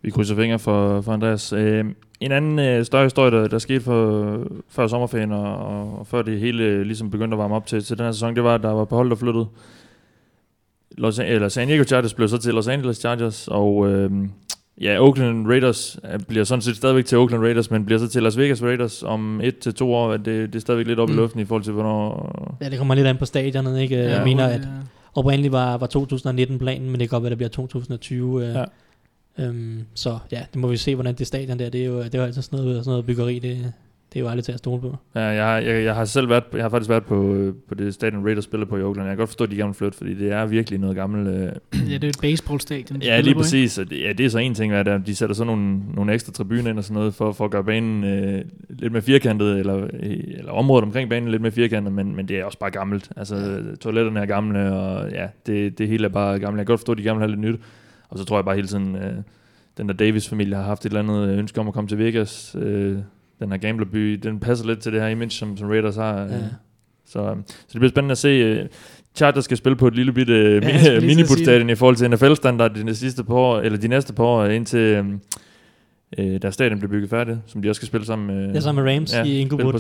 Vi krydser fingre for Andreas. En anden større historie, der skete før sommerferien, og før det hele ligesom begyndte at varme op til den her sæson, det var, at der var på hold, der flyttede. San Diego Chargers blev så til Los Angeles Chargers, og Oakland Raiders bliver sådan set stadigvæk til Oakland Raiders, men bliver så til Las Vegas Raiders om 1-2 år. Det er stadigvæk lidt op i luften i forhold til, hvornår... Ja, det kommer lidt an på stadionet, ikke? Ja, jeg mener, at oprindeligt var 2019 planen, men det kan godt være, der bliver 2020. Så ja, det må vi se, hvordan det stadion der, det er jo altid sådan noget byggeri, det er jo aldrig til at stole på. Ja, jeg har faktisk været på det stadion Raiders spiller på i Oakland. Jeg kan godt forstå, at de gerne flytte, fordi det er virkelig noget gammelt... Ja, det er et baseballstadion. Ja, lige præcis. Ja, det er så en ting, hvad der, de sætter så nogle ekstra tribuner ind og sådan noget, for at gøre banen lidt mere firkantet, eller området omkring banen lidt mere firkantet, men det er også bare gammelt. Altså, toiletterne er gamle, og ja, det hele er bare gammelt. Jeg kan godt forstå, at de gerne vil have lidt nyt. Og så tror jeg bare hele tiden, den der Davis-familie har haft et eller andet ønske om at komme til Vegas. Den her gamblerby, den passer lidt til det her image, som Raiders har. Ja. Så det bliver spændende at se. Chargers skal spille på et lille bitte miniput-stadion i forhold til NFL-standard de næste par år, indtil deres stadion bliver bygget færdigt, som de også skal spille sammen med. Det er sammen med Rams i Inglewood.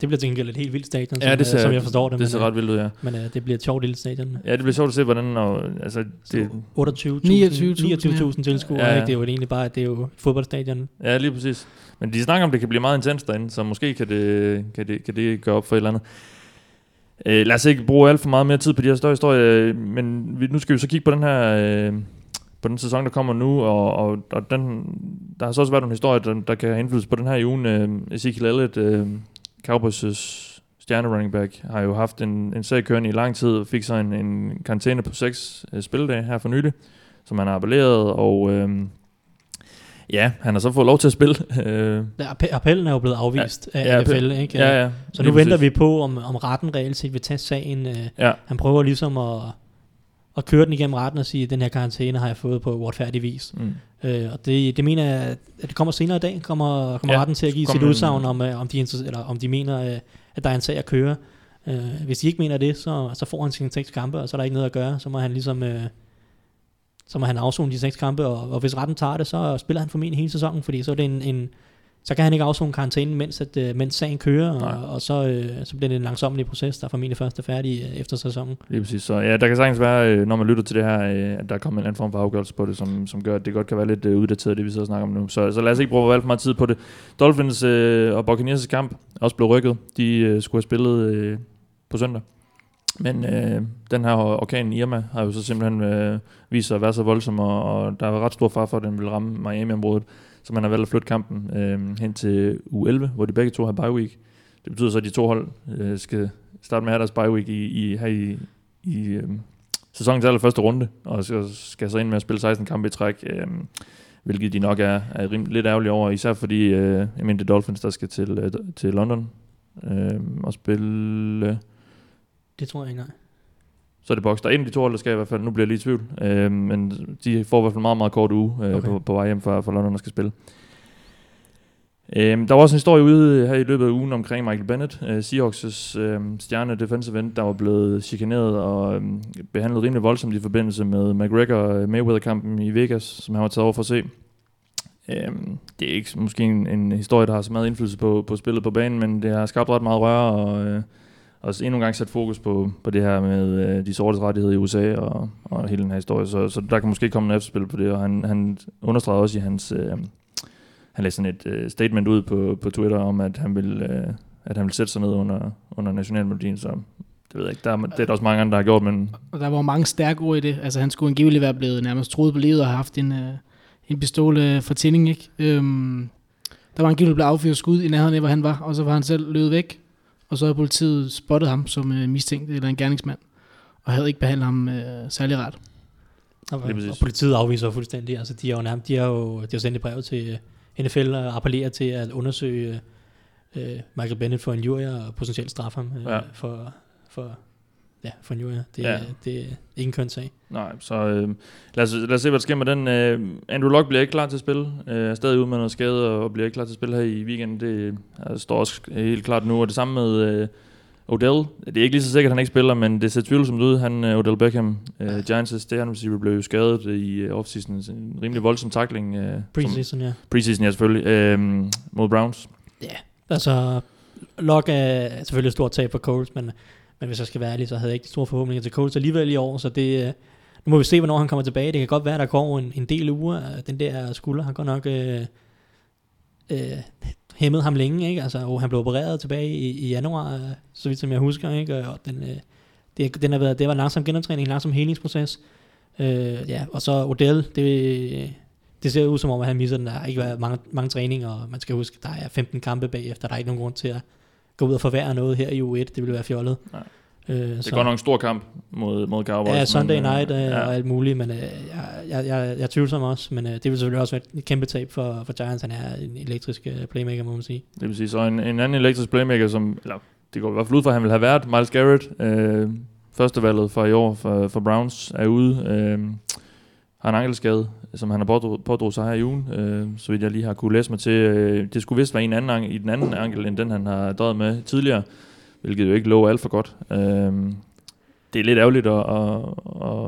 Det bliver til gengæld et helt vildt stadion, som jeg forstår det. Det ser ret vildt ud, ja. Men det bliver et sjovt lille stadion. Ja, det bliver sjovt at se, hvordan... 29.000 tilskuere, ja. Det er jo egentlig bare et fodboldstadion. Ja, lige præcis. Men de snakker om, det kan blive meget intenst derinde, så måske kan det gøre op for et eller andet. Lad os ikke bruge alt for meget mere tid på de her større historier, men nu skal vi så kigge på den her... på den sæson, der kommer nu, og den, der har så også været nogle historier, der kan have indflydelse på den her i ugen. Ezekiel Elliott, Cowboys' stjerne-running back, har jo haft en sag kørende i lang tid, og fik så en karantæne på 6 spilledage her for nylig, som han har appelleret, og han har så fået lov til at spille. Appellen er jo blevet afvist af NFL, ikke? Ja, så nu venter vi på, om retten reelt set vil tage sagen. Han prøver ligesom at køre den igennem retten og sige, at den her karantæne har jeg fået på uretfærdig vis. Og det mener jeg, at det kommer senere i dag, kommer retten til at give sit udsagn om de mener, at der er en sag at køre. Hvis de ikke mener det, så får han sine 6 kampe, og så er der ikke noget at gøre. Så må han ligesom afzone de 6 kampe, og hvis retten tager det, så spiller han formentlig hele sæsonen, fordi så er det så kan han ikke afzone karantænen, mens sagen kører, og så bliver det en langsommelig proces, der formentlig først er færdig efter sæsonen. Lige præcis. Så ja, der kan sagtens være, når man lytter til det her, at der kommer en anden form for afgørelse på det, som gør, at det godt kan være lidt uddateret, det vi så snakker om nu. Så lad os ikke bruge alt for meget tid på det. Dolphins og Buccaneers' kamp også blev rykket. De skulle have spillet på søndag. Men den her orkan Irma har jo så simpelthen vist sig at være så voldsom, og der er ret stor far for, at den vil ramme Miami-området. Så man har valgt at flytte kampen hen til uge 11, hvor de begge to har bye week. Det betyder så, at de to hold skal starte med at have deres bye week her i sæsonens allerførste runde, og så skal så ind med at spille 16 kampe i træk, hvilket de nok er rimelig lidt ærgerlige over, især fordi jeg mener, det Dolphins, der skal til London og spille... Det tror jeg ikke, nej. Så er det Bucks. Der er en af de to hold, der skal i hvert fald. Nu bliver jeg lige i tvivl. Men de får i hvert fald en meget, meget kort uge okay. på vej hjem fra London, der skal spille. Der var også en historie ude her i løbet af ugen omkring Michael Bennett, Seahawks' stjerne defensive end, der var blevet chikaneret og behandlet rimelig voldsomt i forbindelse med McGregor-Mayweather-kampen i Vegas, som han var taget over for at se. Det er ikke måske en historie, der har så meget indflydelse på spillet på banen, men det har skabt ret meget røre, og endnu en gang sat fokus på det her med de sortes rettigheder i USA og hele den her historie. Så der kan måske komme en efterspil på det, og han understregede også i hans... Han lagde sådan et statement ud på Twitter om, at han ville sætte sig ned under nationalmelodien, så det ved jeg ikke. Det er der også mange andre, der har gjort, men... Og der var mange stærke ord i det. Altså, han skulle angiveligt være blevet nærmest troet på livet og have haft en pistol for tænding, ikke? Der var angiveligt blevet affyret skud i nærheden af, hvor han var, og så var han selv løbet væk, og så havde politiet spottet ham som mistænkt eller en gerningsmand, og havde ikke behandlet ham særlig ret. Og politiet afviser fuldstændig. Altså, de har jo sendt et brev til... NFL appellerer til at undersøge Michael Bennett for injurier og potentielt straffe ham for injurier. Det er ikke en køn sag. Nej, så lad os se, hvad der sker med den. Andrew Luck bliver ikke klar til at spille. Er stadig ude med noget skade og bliver ikke klar til at spille her i weekenden. Det står også helt klart nu. Og det samme med Odell. Det er ikke lige så sikkert, at han ikke spiller, men det ser tvivlsomt ud. Han, Odell Beckham, Giants' stjerne receiver, blev jo skadet i offseason. En rimelig voldsom tackling. Preseason, ja, selvfølgelig. Mod Browns. Ja, altså, Luck er selvfølgelig et stort tab for Colts, men hvis jeg skal være ærlig, så havde jeg ikke de store forhåbninger til Colts alligevel i år, så det... Nu må vi se, hvornår han kommer tilbage. Det kan godt være, der går en del uger. Den der skulder har godt nok... hæmmede ham længe, ikke? Altså, han blev opereret tilbage i januar, så vidt som jeg husker, ikke? Og det var en langsom genoptræning, en langsom helingsproces. Og så Odell, det ser ud som om, at han misser den. Der har ikke været mange træninger, og man skal huske, der er 15 kampe bagefter. Der er ikke nogen grund til at gå ud og forværre noget her i U1. Det ville være fjollet. Nej. Det er godt nok en stor kamp mod Cowboys. Ja, Sunday night og alt muligt, men jeg er tvivlsom også, men det vil selvfølgelig også være et kæmpe tab for Giants. Han er en elektrisk playmaker, må man sige. Det vil sige, så en anden elektrisk playmaker, som, eller det går i hvert fald ud for, han vil have været, Myles Garrett, førstevalget for i år for Browns, er ude. Har en ankelskade, som han har pådrog sig her i ugen, så vidt jeg lige har kunne læse mig til. Det skulle vist være i den anden ankel, end den han har drejet med tidligere, hvilket jo ikke lå alt for godt. Det er lidt ærgerligt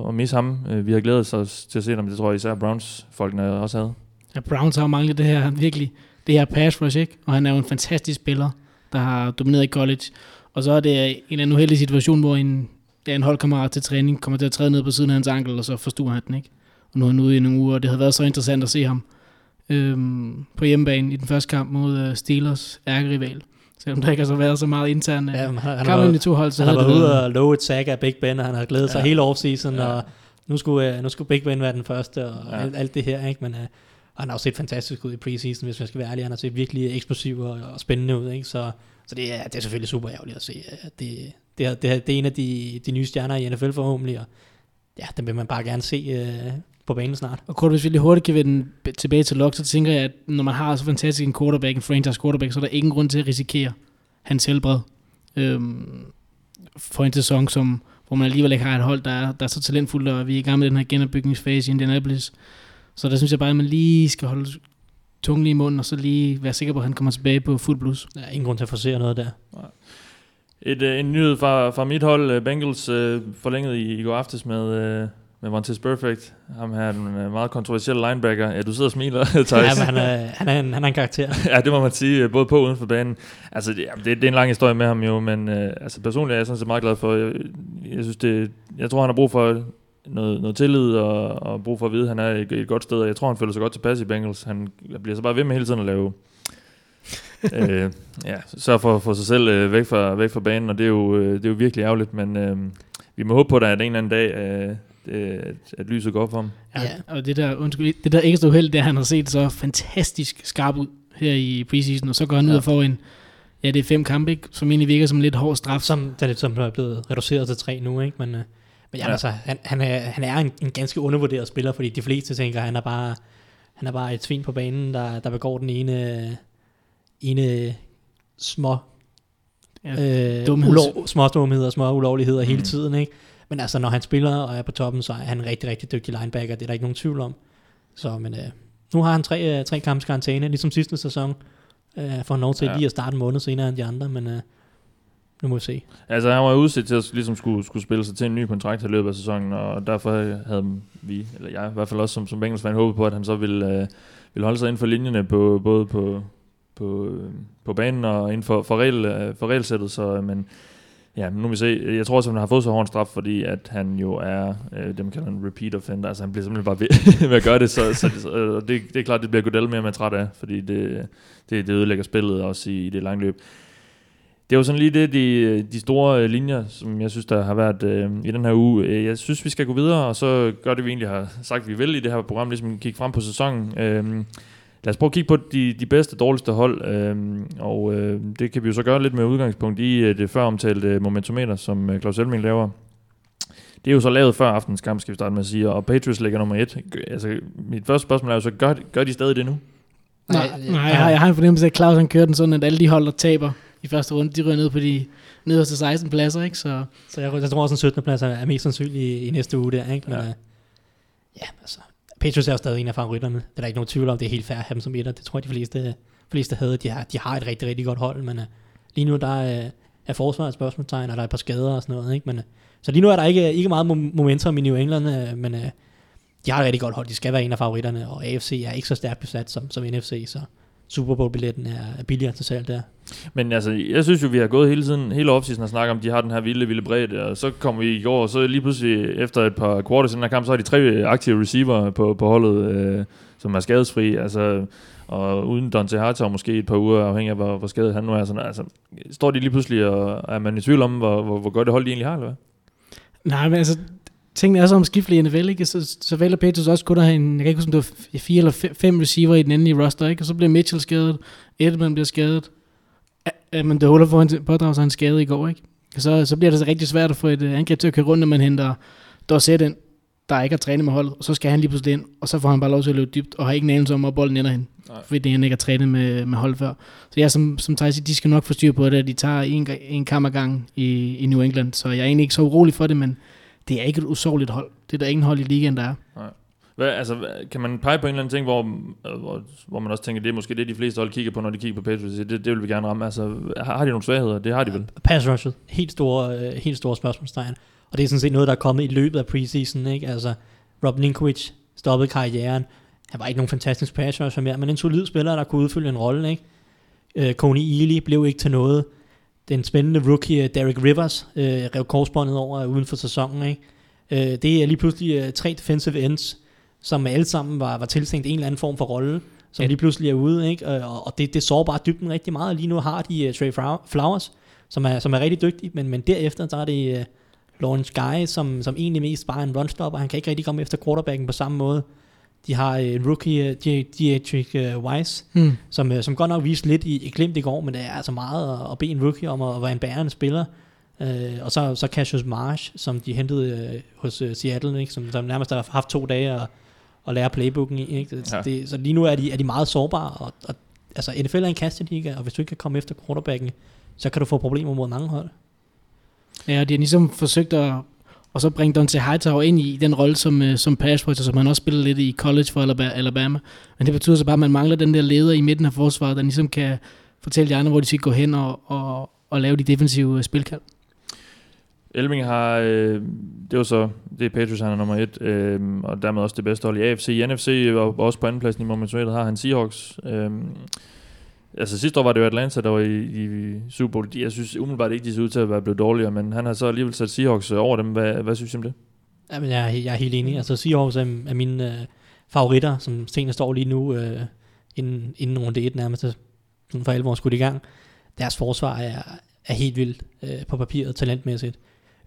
at misse ham. Vi har glædet os til at se ham, det tror jeg især Browns-folkene også havde. Ja, Browns har manglet det her, virkelig. Det her pass rush, ikke? Og han er jo en fantastisk spiller, der har domineret i college. Og så er det en anden uheldig situation, hvor en holdkammerat til træning kommer til at træde ned på siden af hans ankel, og så forstuer han den, ikke? Og nu er han ude i nogle uger, og det havde været så interessant at se ham på hjemmebane i den første kamp mod Steelers ærkerival. Selvom der ikke har så været så meget interne kampen i to hold, så han havde det været ude og love et sack af Big Ben, og han havde glædet sig hele offseason, og nu skulle Big Ben være den første, og alt det her, ikke? Men han har også set fantastisk ud i preseason, hvis man skal være ærlig. Han har set virkelig eksplosiv og spændende ud, ikke? Så det er selvfølgelig super ærgerligt at se. Det er en af de nye stjerner i NFL forhåbentlig, og ja, den vil man bare gerne se på banen snart. Og kort, hvis vi lige hurtigt kan vende tilbage til Luck, så tænker jeg, at når man har så fantastisk en quarterback, en franchise quarterback, så er der ingen grund til at risikere hans helbred for en sæson, hvor man alligevel ikke har et hold, der er så talentfuldt, og vi er i gang med den her genopbygningsfase i Indianapolis. Så der synes jeg bare, at man lige skal holde tungen lige i munden, og så lige være sikker på, at han kommer tilbage på fuld blus. Der er ingen grund til at forsere noget der. Nej. En nyhed fra mit hold, Bengals, forlænget i går aftes med Vontaze Perfect. Ham her, den meget kontroversielle linebacker. Ja, du sidder og smiler, Thijs. Ja, men han er en karakter. Ja, det må man sige, både på og uden for banen. Altså, det er en lang historie med ham jo, men altså, personligt er jeg sådan set meget glad for. Jeg synes jeg tror, han har brug for noget tillid, og brug for at vide, at han er et godt sted, og jeg tror, han føler sig godt tilpas i Bengals. Han bliver så bare ved med hele tiden at lave Så for at få sig selv væk fra banen, og det er jo virkelig ærgerligt, men vi må håbe på, at en eller anden dag, at lyset går op for ham. Ja, og det der ekstra uheld, det han har set så fantastisk skarp ud her i preseason, og så går han ud og får en, det er 5 kampe, ikke, som egentlig virker som en lidt hård straf. Som er blevet reduceret til 3 nu, ikke? Men altså, han er en ganske undervurderet spiller, fordi de fleste tænker, at han er bare et svin på banen, der begår den ene små ulovligheder hele tiden, ikke? Men altså, når han spiller og er på toppen, så er han en rigtig, rigtig dygtig linebacker, det er der ikke nogen tvivl om. Så, men nu har han 3 kamps karantæne, ligesom sidste sæson, for lov til lige at starte en måned senere end de andre, men nu må vi se. Altså, han var udsigt til at ligesom skulle spille sig til en ny kontrakt i løbet af sæsonen, og derfor havde vi, eller jeg i hvert fald også som Bengals-fan, håbet på, at han så ville holde sig inden for linjerne, på, både på banen og inden for regelsættet, så men ja, nu må vi se. Jeg tror også, at han har fået så hård en straf, fordi at han jo er, det man kalder en repeat offender, altså han bliver simpelthen bare ved at gøre det, så det er klart, det bliver Goodell mere og mere træt af, fordi det ødelægger spillet også i det lange løb. Det er jo sådan lige det, de store linjer, som jeg synes, der har været i den her uge. Jeg synes, vi skal gå videre, og så gør det, vi egentlig har sagt, vi vil i det her program, ligesom kigge frem på sæsonen. Lad os prøve at kigge på de bedste, dårligste hold, og det kan vi jo så gøre lidt med udgangspunkt i det føromtalte momentometer, som Claus Elming laver. Det er jo så lavet før aftens kamp, skal vi starte med at sige, og Patriots ligger nummer 1. Altså, mit første spørgsmål er jo så, gør de stadig det nu? Nej, jeg har en fornemmelse af, at Claus han kører den sådan, at alle de hold, der taber i første runde, de ryger ned på de nederste 16 pladser, ikke? Så jeg tror også, at 17. pladser er mest sandsynlig i næste uge der, ikke? Men, ja, altså... Patriots er jo stadig en af favoritterne. Det er der ikke nogen tvivl om, det er helt fair at have dem som etter. Det tror jeg, de fleste havde. De har et rigtig, rigtig godt hold, men lige nu der er forsvaret spørgsmålstegn, og der er et par skader og sådan noget. Ikke? Men, så lige nu er der ikke meget momentum i New England, men de har et rigtig godt hold. De skal være en af favoritterne, og AFC er ikke så stærkt besat som NFC, så Super Bowl-billetten er billigere til salg der. Men altså, jeg synes jo, vi har gået hele tiden, hele offseason og snakket om, de har den her vilde bredde, og så kom vi i går, og så lige pludselig efter et par quarters i den her kamp, så har de 3 aktive receiver på holdet, som er skadesfri, altså, og uden Dante Hightower måske et par uger, afhængig af hvor skadet han nu er. Sådan, altså, står de lige pludselig, og er man i tvivl om, hvor godt det hold de egentlig har, eller hvad? Nej, men altså... Tingene er så omskiftelige i NFL, ikke? Så vælger Patriots også kun at have en, jeg kan ikke huske, om det var 4 eller 5 receiver i den endelige roster, ikke? Og så bliver Mitchell skadet, Edelman bliver skadet, men det holder for at pådrage sig en skade i går, ikke? Så bliver det så rigtig svært at få et angreb til at køre rundt, når man henter Dorsett ind, der ikke har trænet med holdet, og så skal han lige pludselig ind, og så får han bare lov til at løbe dybt, og har ikke en anelse om, hvor bolden ender hen, fordi han ikke har trænet med hold før. Så jeg som Thijs, de skal nok få styr på det, at de tager en kamp ad gangen i New England, så jeg er egentlig ikke så urolig for det, men det er ikke et usårligt hold. Det er der ingen hold i ligaen, der er. Nej. Kan man pege på en eller anden ting, hvor man også tænker, det er måske det, de fleste hold kigger på, når de kigger på Patriots? Det vil vi gerne ramme. Altså, har de nogle svagheder? Det har de vel. Pass rushet. Helt store spørgsmålstegn. Og det er sådan set noget, der er kommet i løbet af preseason, ikke? Altså, Rob Ninkovich stoppede karrieren. Han var ikke nogen fantastisk pass rusher mere, men en solid spiller, der kunne udfylde en rolle, ikke? Coney Ealy blev ikke til noget. Den spændende rookie Derek Rivers rev korsbåndet over uden for sæsonen, ikke? Det er lige pludselig 3 defensive ends, som alle sammen var tiltænkt en eller anden form for rolle, som lige pludselig er ude, ikke? Og det sårer bare dybden rigtig meget. Lige nu har de Trey Flowers, som er rigtig dygtig, men derefter der er det Lawrence Guy, som egentlig mest bare er en runstopper. Han kan ikke rigtig komme efter quarterbacken på samme måde. De har rookie Dietrich Weiss, som godt nok viste lidt i glimt i går, men det er altså meget at bede en rookie om at være en bærende spiller. Og så Cassius Marsh, som de hentede hos Seattle, ikke? Som nærmest har haft 2 dage at lære playbooken i. Ikke? Så lige nu er de meget sårbare. Og, altså NFL er en kasteliga, og hvis du ikke kan komme efter quarterbacken, så kan du få problemer mod mange hold. Ja, og de har ligesom forsøgt at... Og så bringe Dante Hightower ind i den rolle som pass rusher, som han også spillede lidt i college for Alabama. Men det betyder så bare, at man mangler den der leder i midten af forsvaret, der ligesom kan fortælle de andre, hvor de skal gå hen og lave de defensive spilkald. Elming har, det er Patriots, han er nummer 1, og dermed også det bedste hold i AFC. I NFC og også på andenpladsen i momentet har han Seahawks. Altså sidste år var det jo Atlanta, der var i Super Bowl. Jeg synes umiddelbart ikke, de ser ud til at være blevet dårligere, men han har så alligevel sat Seahawks over dem. Hvad synes I om det? Jamen, jeg er helt enig. Altså Seahawks er mine favoritter, som senere står lige nu inden runde 1 nærmest. for alvor skudt i gang. Deres forsvar er helt vildt på papiret, talentmæssigt.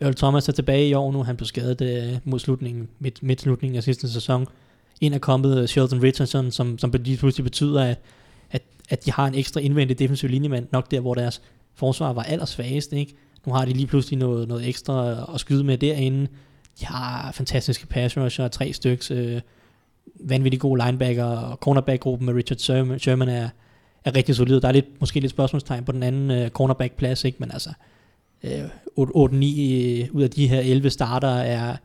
Earl Thomas er tilbage i år nu, han blev skadet mod slutningen, midtslutningen af sidste sæson. Ind er kommet Sheldon Richardson, som pludselig betyder, at de har en ekstra indvendig defensiv linjemand, nok der, hvor deres forsvar var allersvagest, ikke? Nu har de lige pludselig noget ekstra at skyde med derinde. De har fantastiske pass rusher, 3 styks, vanvittigt gode linebacker, og cornerback-gruppen med Richard Sherman er rigtig solid. Der er måske lidt spørgsmålstegn på den anden cornerback-plads, ikke? Men altså, 8-9 ud af de her 11 starter er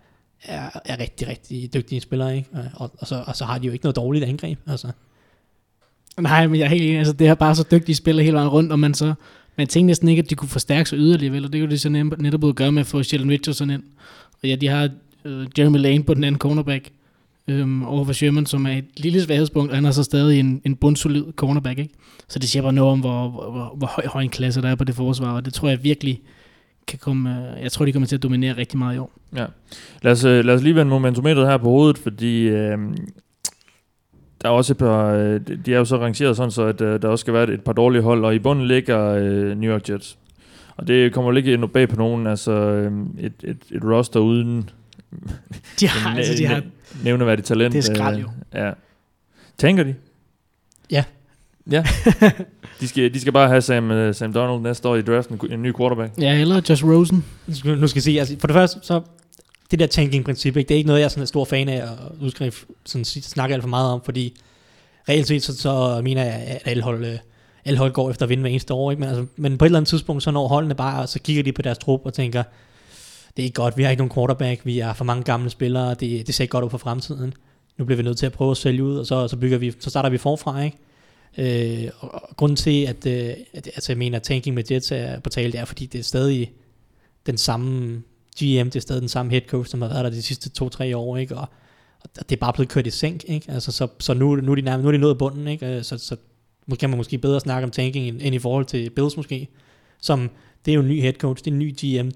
rigtig, rigtig dygtige spillere, ikke? Og så har de jo ikke noget dårligt angreb, altså. Nej, men jeg er helt enig, altså det er bare så dygtige spillere hele vejen rundt, og man tænkte næsten ikke, at de kunne forstærke sig yderligere, vel? Og det kunne de så netop at gøre med at få Sheldon Richardson ind. Og ja, de har Jeremy Lane på den anden cornerback overfor Sherman, som er et lille svaghedspunkt, og han er så stadig en bundsolid cornerback, ikke? Så det siger bare noget om, hvor høj en klasse der er på det forsvar, og det tror jeg virkelig kan komme, jeg tror de kommer til at dominere rigtig meget i år. Ja. Lad os lige vende momentumet her på hovedet, fordi der er også et par, de er jo så rangeret sådan, så at der også skal være et par dårlige hold, og i bunden ligger New York Jets. Og det kommer jo ikke endnu bag på nogen, altså et roster uden de har nævneværdigt talent. Det er skrald jo. Ja. Tænker de? Ja. Ja. De skal bare have Sam Donald næste år i draften, en ny quarterback. Ja, eller Josh Rosen. Nu skal jeg sige, altså for det første, så det der tanking-princip, ikke? Det er ikke noget, jeg er sådan en stor fan af at udskrive, sådan snakke alt for meget om, fordi reelt set så mener jeg, at alle hold går efter at vinde hver eneste år, ikke? Men på et eller andet tidspunkt, så når holdene bare, så kigger de på deres trup og tænker, det er ikke godt, vi har ikke nogen quarterback, vi har for mange gamle spillere, det ser ikke godt ud for fremtiden. Nu bliver vi nødt til at prøve at sælge ud, og så starter vi forfra, ikke? Og grunden til, at jeg mener, at tanking med Jets er på tale, det er, fordi det er stadig den samme GM, det er stadig den samme head coach, som har været der de sidste 2-3 år, ikke? Og det er bare blevet kørt i sænk, ikke? Altså, så nu er de nået bunden, ikke? Så kan man måske bedre snakke om tanking end i forhold til Bills måske, som det er jo en ny head coach, det er en ny GM,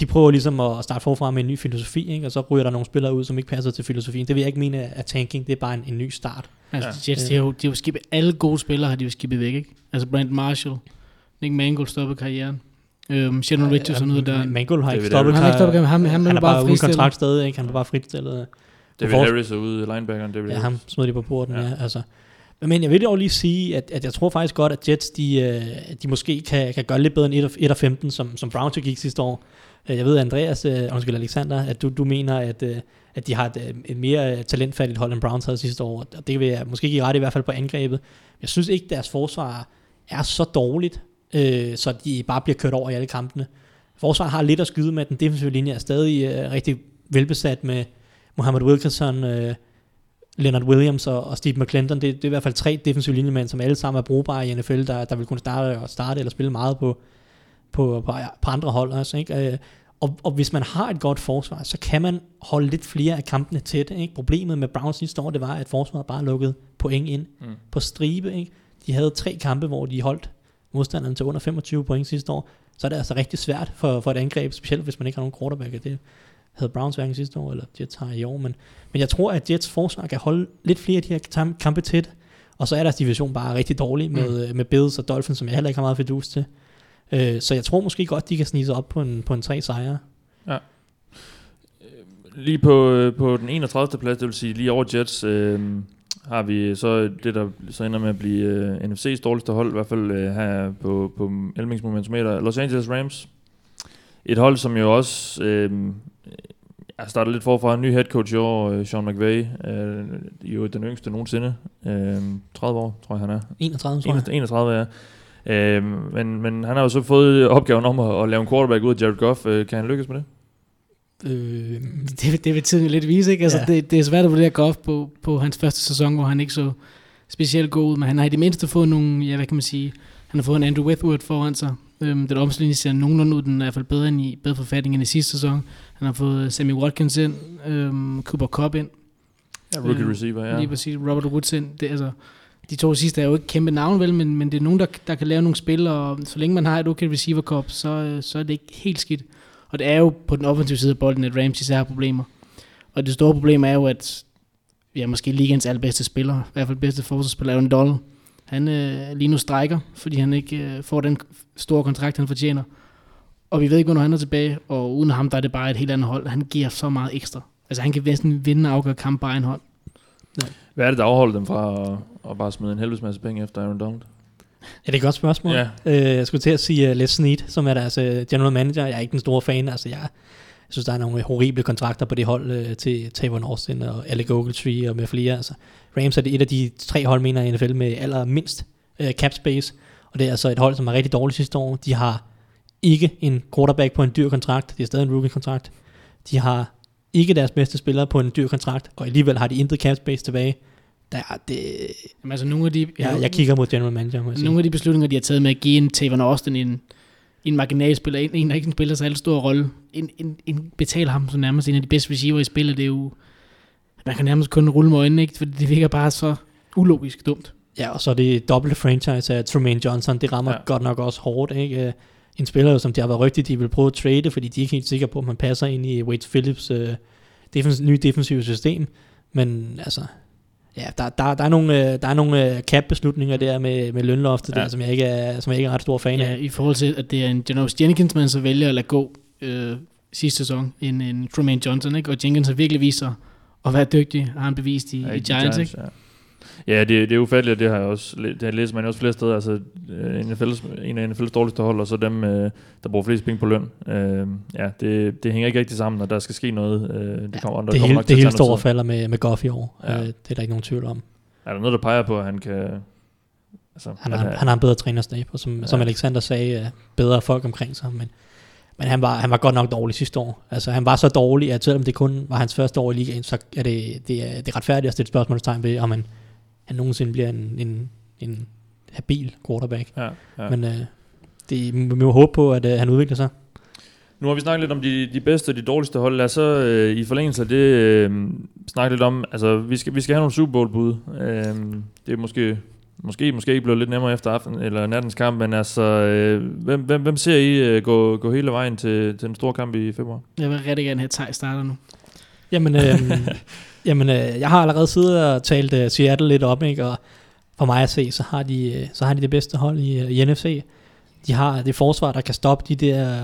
de prøver ligesom at starte forfra med en ny filosofi, ikke? Og så ryger der nogle spillere ud, som ikke passer til filosofien. Det vil jeg ikke mene er tanking, det er bare en ny start. Altså, ja. Jets, de har jo skibet alle gode spillere, har de jo skibet væk, ikke? Altså Brandon Marshall, Nick Mangold stoppede karrieren. Sheldon Richardson ud der. Mangold har ikke stoppet. Han er bare uden kontrakt stadig, ikke? Han er bare fritstillet. David Harris er ude, linebackeren. Ja, ham smed de på porten, ja. Altså. Men jeg vil jo lige sige, at jeg tror faktisk godt, at Jets, de måske kan gøre lidt bedre end 1-15, som Browns gik sidste år. Jeg ved, Andreas, Alexander, at du mener, at de har et mere talentfattigt hold, end Browns havde sidste år. Og det vil jeg måske give ret i hvert fald på angrebet. Jeg synes ikke, deres forsvar er så dårligt, så de bare bliver kørt over i alle kampene. Forsvaret har lidt at skyde med, den defensive linje er stadig rigtig velbesat med Mohamed Wilkerson, Leonard Williams og Steve McClendon. Det er i hvert fald 3 defensive linjemænd, som alle sammen er brugbare i NFL, der vil kunne starte eller spille meget på andre hold også, ikke? Og hvis man har et godt forsvar, så kan man holde lidt flere af kampene tæt, ikke? Problemet med Browns sidste år, det var, at forsvaret bare lukkede point ind på stribe, ikke? De havde 3 kampe, hvor de holdt modstanderen til under 25 point sidste år, så er det altså rigtig svært for et angreb, specielt hvis man ikke har nogen quarterback. Det havde Browns hverken sidste år, eller Jets har i år, men jeg tror, at Jets forsvar kan holde lidt flere af de her kampe tæt, og så er deres division bare rigtig dårlig med Bills og Dolphins, som jeg heller ikke har meget fidus til. Så jeg tror måske godt, de kan snige sig op på en 3 sejre. Ja. Lige på den 31. plads, det vil sige lige over Jets, har vi så det, der så ender med at blive NFC's dårligste hold, i hvert fald her på Elmings momentumeter, Los Angeles Rams. Et hold, som jo også starter lidt forfra. En ny head coach i år, Sean McVay, jo den yngste nogensinde. 30 år, tror jeg, han er. 31, tror jeg. 31, ja. Men han har jo så fået opgaven om at lave en quarterback ud af Jared Goff. Kan han lykkes med det? Det vil tiden lidt vise, ikke? Altså, ja. det er svært at vurdere Goff på hans første sæson, hvor han ikke så specielt god ud, men han har i det mindste fået nogle, ja, hvad kan man sige, han har fået en Andrew Whitworth foran sig. Den omstilling ser nogenlunde ud, den er i hvert fald bedre forfatning end i sidste sæson. Han har fået Sammy Watkins ind, Cooper Kupp ind. Ja, rookie receiver, ja. Lige præcis, Robert Woods ind. Det, altså, de 2 sidste er jo ikke kæmpe navn, vel, men det er nogen, der kan lave nogle spil, og så længe man har et okay receiver corps, så er det ikke helt skidt. Og det er jo på den offensive side af bolden, at Rams især har problemer. Og det store problem er jo, at ja, måske ligens allerbedste spiller, i hvert fald bedste forsvarsspiller, Aaron Donald. Han lige nu strækker, fordi han ikke får den store kontrakt, han fortjener. Og vi ved ikke, hvornår han er tilbage, og uden ham, der er det bare et helt andet hold. Han giver så meget ekstra. Altså, han kan næsten vinde og afgøre kamp bare en hånd. Ja. Hvad er det, der afholder dem fra at bare smide en helvedes masse penge efter Aaron Donald? Ja, det er et godt spørgsmål. Yeah. Jeg skulle til at sige Les Snead, som er deres general manager. Jeg er ikke den store fan. Altså, jeg synes, der er nogle horrible kontrakter på det hold til Tavon Austin og Alec Ogletree og med flere. Altså, Rams er det et af de tre hold, mener i NFL, med allermindst cap space. Og det er altså et hold, som er rigtig dårligt sidste år. De har ikke en quarterback på en dyr kontrakt. Det er stadig en rookie-kontrakt. De har ikke deres bedste spillere på en dyr kontrakt, og alligevel har de intet cap space tilbage. Der er det... Jamen, altså, nogle af de... Jeg kigger mod general manager. Nogle af de beslutninger, de har taget med at give en Tavon Austin en marginalspiller, en der ikke spiller sig en stor rolle, en betaler ham så nærmest en af de bedste receiver i spillet, det er jo... Man kan nærmest kun rulle med øjnene, ikke? For det virker bare så ulogisk dumt. Ja, og så det dobbelte franchise af Trumaine Johnson, det rammer godt nok også hårdt, ikke? En spiller, som de har været rygtigt, de vil prøve at trade, fordi de er ikke helt sikre på, om han passer ind i Wade Phillips nye defensive system. Men altså... Ja, der er nogle cap-beslutninger der med lønloftet, ja, der, som jeg ikke er ret stor fan af. Ja, i forhold til, at det er en Janoris Jenkins, man så vælger at lade gå sidste sæson, en Trumaine Johnson, ikke? Og Jenkins har virkelig vist sig at være dygtig, har han bevist i Giants, ikke? Ja, det er ufatteligt, det har jeg også, det læser man også flere steder, altså en af NFL's dårligste hold, og så dem, der bruger flest penge på løn. Det hænger ikke rigtig sammen, og der skal ske noget. Det hele står og falder med Goff i år, ja. Det er der ikke nogen tvivl om. Er der noget, der peger på, at han kan... Altså, han har en bedre trænerstab, og som Alexander sagde, bedre folk omkring sig, men han var godt nok dårlig sidste år. Altså, han var så dårlig, at selvom det kun var hans første år i ligaen, så er det er retfærdigt at stille spørgsmålstegn ved, om han nogensinde bliver en habil quarterback. Ja. Men vi må håbe på, at han udvikler sig. Nu har vi snakket lidt om de bedste og de dårligste hold. Lad os så i forlængelse af det snakke lidt om, altså vi skal have nogle Super Bowl-bud. Det er måske ikke blevet lidt nemmere efter aften eller nattens kamp, men altså, hvem ser I gå hele vejen til den store kamp i februar? Jeg vil rigtig gerne have Thijs starter nu. Jamen, jeg har allerede siddet og talt Seattle lidt op, ikke? Og for mig at se, så har de det bedste hold i NFC. De har det forsvar, der kan stoppe de der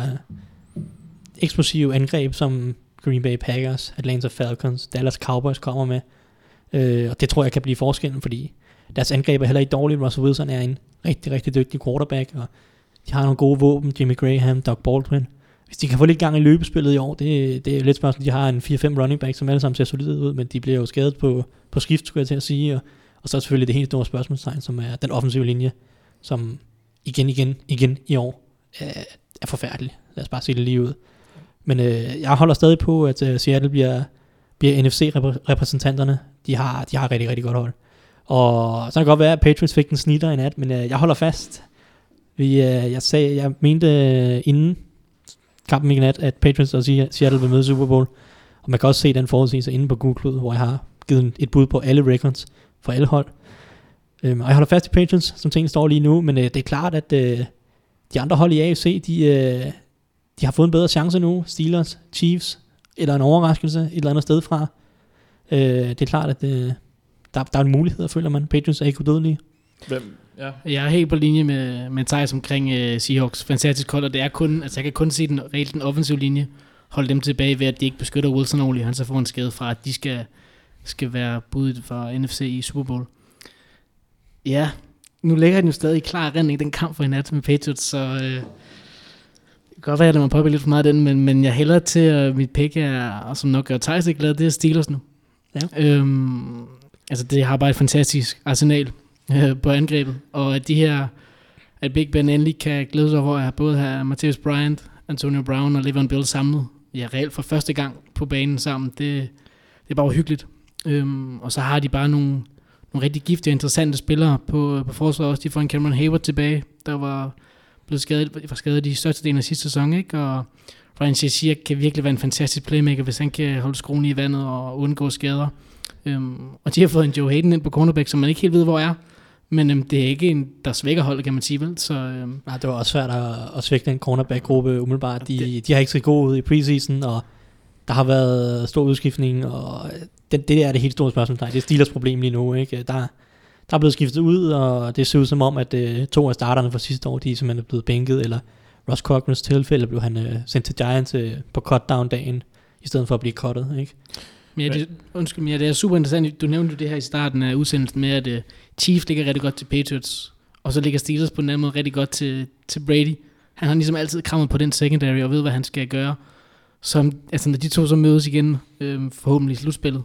eksplosive angreb, som Green Bay Packers, Atlanta Falcons, Dallas Cowboys kommer med. Og det tror jeg kan blive forskellen, fordi deres angreb er heller ikke dårligt. Russell Wilson er en rigtig, rigtig dygtig quarterback, og de har nogle gode våben, Jimmy Graham, Doug Baldwin. Hvis de kan få lidt gang i løbespillet i år, det er lidt spørgsmål. De har en 4-5 running back, som alle sammen ser solide ud, men de bliver jo skadet på skift, skulle jeg til at sige. Og så er selvfølgelig det helt store spørgsmålstegn, som er den offensive linje, som igen i år er forfærdelig. Lad os bare se det lige ud. Men jeg holder stadig på, at Seattle bliver NFC-repræsentanterne. De har rigtig, rigtig godt hold. Og så kan det godt være, at Patriots fik en snitter i nat, men jeg holder fast. Jeg mente inden kampen i nat, at Patriots og Seattle vil møde Super Bowl. Og man kan også se den forudsigelse inde på Guldglødet, hvor jeg har givet et bud på alle records for alle hold. Og jeg holder fast i Patriots, som tingene står lige nu, men det er klart, at de andre hold i AFC, de har fået en bedre chance nu. Steelers, Chiefs, eller en overraskelse et eller andet sted fra. Det er klart, at der er en mulighed, føler man. Patriots er ikke udødelige. Ja. Jeg er helt på linje med Thijs omkring Seahawks. Fantastisk hold, og det er kun, altså jeg kan kun se den offensive linje holde dem tilbage ved, at de ikke beskytter Wilson ordentligt. Han så får en skade fra, at de skal være budet for NFC i Super Bowl. Ja, nu ligger den jo stadig i klar rendning, den kamp for i nat med Patriots, så det kan godt være, at jeg må påbille lidt for meget af den, men jeg hælder til, at mit pick er, og som nok gør Thijs ikke glad, det er Steelers nu. Ja. Altså det har bare et fantastisk arsenal på angrebet, og at at Big Ben endelig kan glæde sig over at både have Martavis Bryant, Antonio Brown og Le'Veon Bell samlet, ja reelt for første gang på banen sammen, det er bare hyggeligt. Og så har de bare nogle rigtig giftige og interessante spillere på forsvaret også. De får en Cameron Hayward tilbage, der var blevet skadet i største del af sidste sæson, ikke? Og Ryan Shazier kan virkelig være en fantastisk playmaker, hvis han kan holde skruen i vandet og undgå skader. Og de har fået en Joe Hayden ind på cornerback, som man ikke helt ved, hvor er. Men det er ikke en, der svækker holdet, kan man sige, vel? Så, nej, det var også svært at svække den cornerback-gruppe umiddelbart. De har ikke set gode ud i preseason, og Der har været stor udskiftning, og det er det helt store spørgsmål. Nej, det er Steelers problem lige nu, ikke? Der er blevet skiftet ud, og det ser ud som om, at to af starterne fra sidste år, de simpelthen er blevet bænket, eller Ross Cockrans tilfælde blev han sendt til Giants på cut-down-dagen, i stedet for at blive cuttet, ikke? Ja, det er super interessant. Du nævnte jo det her i starten af udsendelsen med, at Chiefs ligger rigtig godt til Patriots, og så ligger Steelers på en anden måde rigtig godt til Brady. Han har ligesom altid krammet på den secondary, og ved, hvad han skal gøre. Så altså, når de to så mødes igen, forhåbentlig i slutspillet,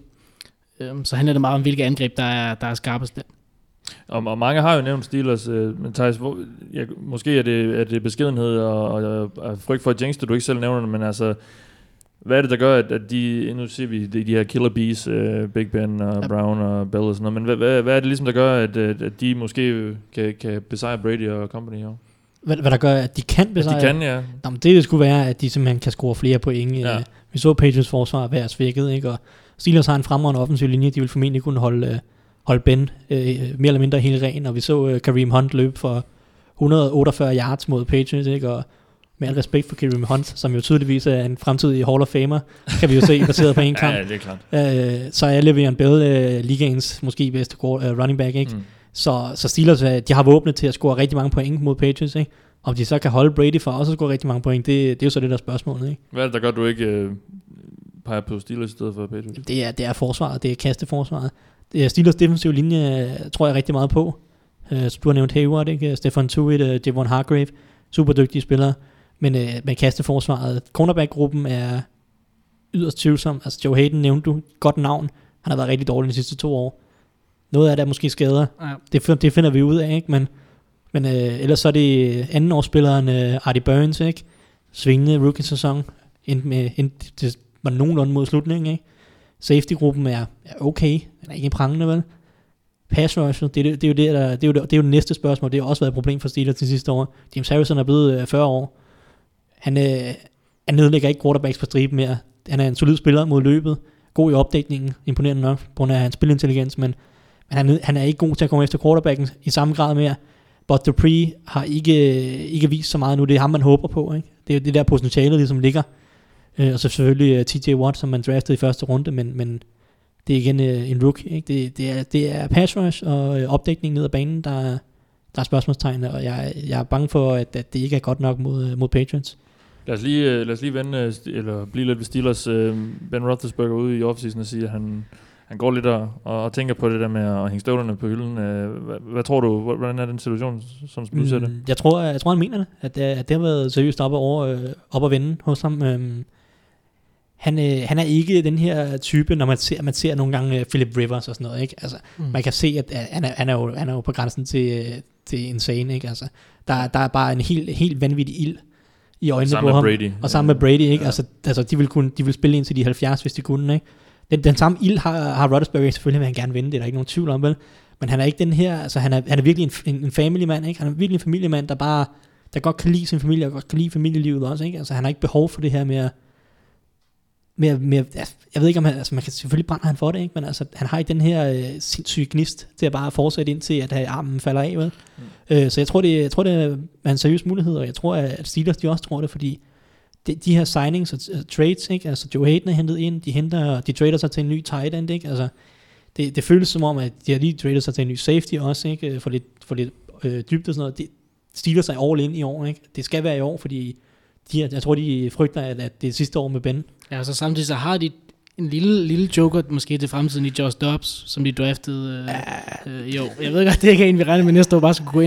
så handler det meget om, hvilke angreb, der er skarpest der. Og mange har jo nævnt Steelers, men Thijs, måske er det beskedenhed og frygt for at jinx, du ikke selv nævner det, men altså, hvad er det, der gør, at de, nu ser vi de her killer bees, Big Ben og Brown og Bell og sådan noget, men hvad er det ligesom, der gør, at de måske kan besejre Brady og company her? Hvad der gør, at de kan besejre? At de kan, ja. Nå, men det skulle være, at de simpelthen kan score flere point. Ja. Vi så Patriots forsvar være svækket, ikke? Og Steelers har en fremragende offensiv linje, de vil formentlig kunne holde Ben mere eller mindre helt ren, og vi så Kareem Hunt løbe for 148 yards mod Patriots, ikke? Og med al respekt for Kareem Hunt, som jo tydeligvis er en fremtidig Hall of Famer, kan vi jo se, baseret på en kamp. Ja, det er klart. Så er Le'Veon Bell ligaens måske bedste running back, ikke? Mm. Så Steelers, de har våbnet til at score rigtig mange point mod Patriots, ikke? Om de så kan holde Brady for også at score rigtig mange point, det er jo så det der spørgsmål, ikke? Hvad er det, der gør, du ikke peger på Steelers i stedet for Patriots? Det er forsvaret, det er kasteforsvaret. Steelers defensive linje tror jeg rigtig meget på. Så du har nævnt Hayward, ikke? Stefan Tuitt, Javon Hargrave, super dygtige spillere. Men kasteforsvaret, cornerback-gruppen er yderst tvivlsom. Altså Joe Hayden nævnte du, godt navn. Han har været rigtig dårlig de sidste 2 år. Noget af det er måske skader. Ja. Det finder vi ud af, ikke? Men ellers så er det andenårsspilleren Artie Burns, ikke? Svingende rookie-sæson. Det var nogenlunde mod slutningen, ikke? Safety-gruppen er okay. Den er ikke prangende, vel? Pass rusher, det er jo det næste spørgsmål. Det har også været et problem for Steelers til sidste år. James Harrison er blevet 40 år. Han nedlægger ikke quarterbacks på striben mere. Han er en solid spiller mod løbet. God i opdækningen, imponerende nok, på grund af hans spilintelligens, men han er ikke god til at komme efter quarterbacken i samme grad mere. But Dupree har ikke vist så meget nu. Det er ham, man håber på, ikke? Det er det der potentiale, ligesom ligger. Og så selvfølgelig TJ Watt, som man draftede i første runde, men det er igen en rookie, ikke? Det er pass rush og opdækning ned ad banen, der er spørgsmålstegn, og jeg er bange for, at det ikke er godt nok mod Patriots. Lad os lige vende, eller blive lidt ved Steelers. Ben Roethlisberger ude i offseason og siger, at han går lidt og tænker på det der med at hænge støvlerne på hylden. Hvad tror du, hvordan er den situation, som du ser det? Jeg tror, han mener det, at det har været seriøst op at vende hos ham. Han er ikke den her type, når man ser nogle gange Philip Rivers og sådan noget, ikke? Altså, man kan se, at han er jo på grænsen til insane, ikke? Altså, der er bare en helt vanvittig ild i øjnene på ham. Brady. Og sammen med Brady, ikke? Ja. Altså, de vil spille ind til de 70, hvis de kunne, ikke? Den samme ild har Roethlisberger, selvfølgelig vil han gerne vinde, det er der ikke nogen tvivl om, vel? Men han er ikke den her, altså han er virkelig en familiemand, ikke? Han er virkelig en familiemand, der godt kan lide sin familie, og godt kan lide familielivet også, ikke? Altså han har ikke behov for det her mere jeg ved ikke om han, altså man kan selvfølgelig brænder han for det, ikke? Men altså han har ikke den her sindssyge gnist til at bare fortsætte indtil at armen falder af, vel? Så jeg tror det er en seriøs mulighed, og jeg tror at Steelers de også tror det, fordi de her signings og trades, ikke? Altså Joe Hayden er hentet ind, de trader sig til en ny tight end, ikke? Altså det føles som om at de har lige tradet sig til en ny safety også, ikke? For lidt dybde og sådan noget. Det Steelers sig all in i år, ikke? Det skal være i år, fordi jeg tror de frygter at det er sidste år med Ben. Ja, så samtidig så har de en lille joker måske til fremtiden i Josh Dobbs, som de draftede i år. Jeg ved godt, det er ikke en vi regner med næste år bare skulle gå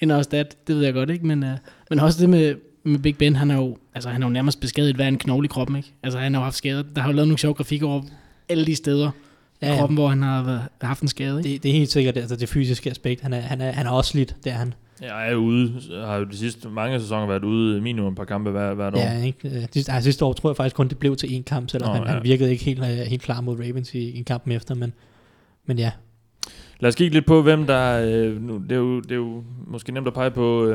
ind og stat. Det ved jeg godt, ikke, men også det med Big Ben, han er jo nærmest beskadiget hver en knogle i kroppen, ikke? Altså han har jo haft skader. Der har jo lavet nogle sjove grafikker over alle de steder i kroppen, hvor han har haft en skade, ikke? Det er helt sikkert, altså det fysiske aspekt. Han er også lidt, det er han. Jeg er ude, har jo de sidste mange sæsoner været ude minimum et par kampe hvert år. Ja, ikke? Sidste år tror jeg faktisk kun det blev til en kamp, selvom han virkede ikke helt klar mod Ravens i en kamp efter, men ja. Lad os kigge lidt på, hvem der... Det er jo måske nemt at pege på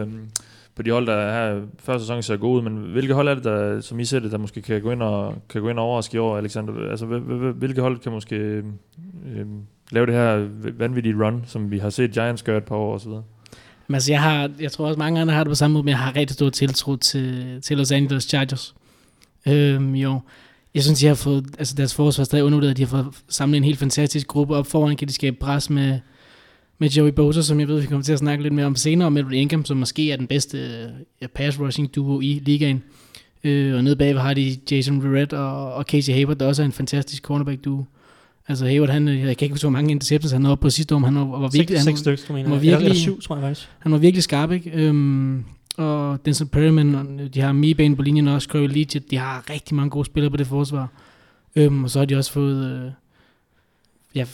de hold, der her før sæsonen ser gode ud, men hvilke hold er det, der, som I ser det, der måske kan gå ind og overraske i år, Alexander? Altså, hvilke hold kan måske lave det her vanvittige run, som vi har set Giants gøre et par år og så videre? Men altså, jeg tror også, mange andre har det på samme måde, men jeg har rigtig stor tiltro til Los Angeles Chargers. Jo, Jeg synes, de har fået, altså deres forsvar er stadig undervurderet. De har fået samlet en helt fantastisk gruppe op foran. Kan de skabe pres med Joey Bosa, som jeg ved, vi kommer til at snakke lidt mere om senere, og Melvin Ingram, som måske er den bedste pass-rushing-duo i ligaen. Og nede bagved har de Jason Verrett og Casey Hayward, der også er en fantastisk cornerback-duo. Altså Hayward, jeg kan ikke huske, hvor mange interceptions han nåede op på sidste år, men han var virkelig... 6 stykker, mener jeg. Han var virkelig skarp, ikke? Og Denzel Perryman, de har Meebane på linjen også, Corey Leachitt, de har rigtig mange gode spillere på det forsvar. Og så har de også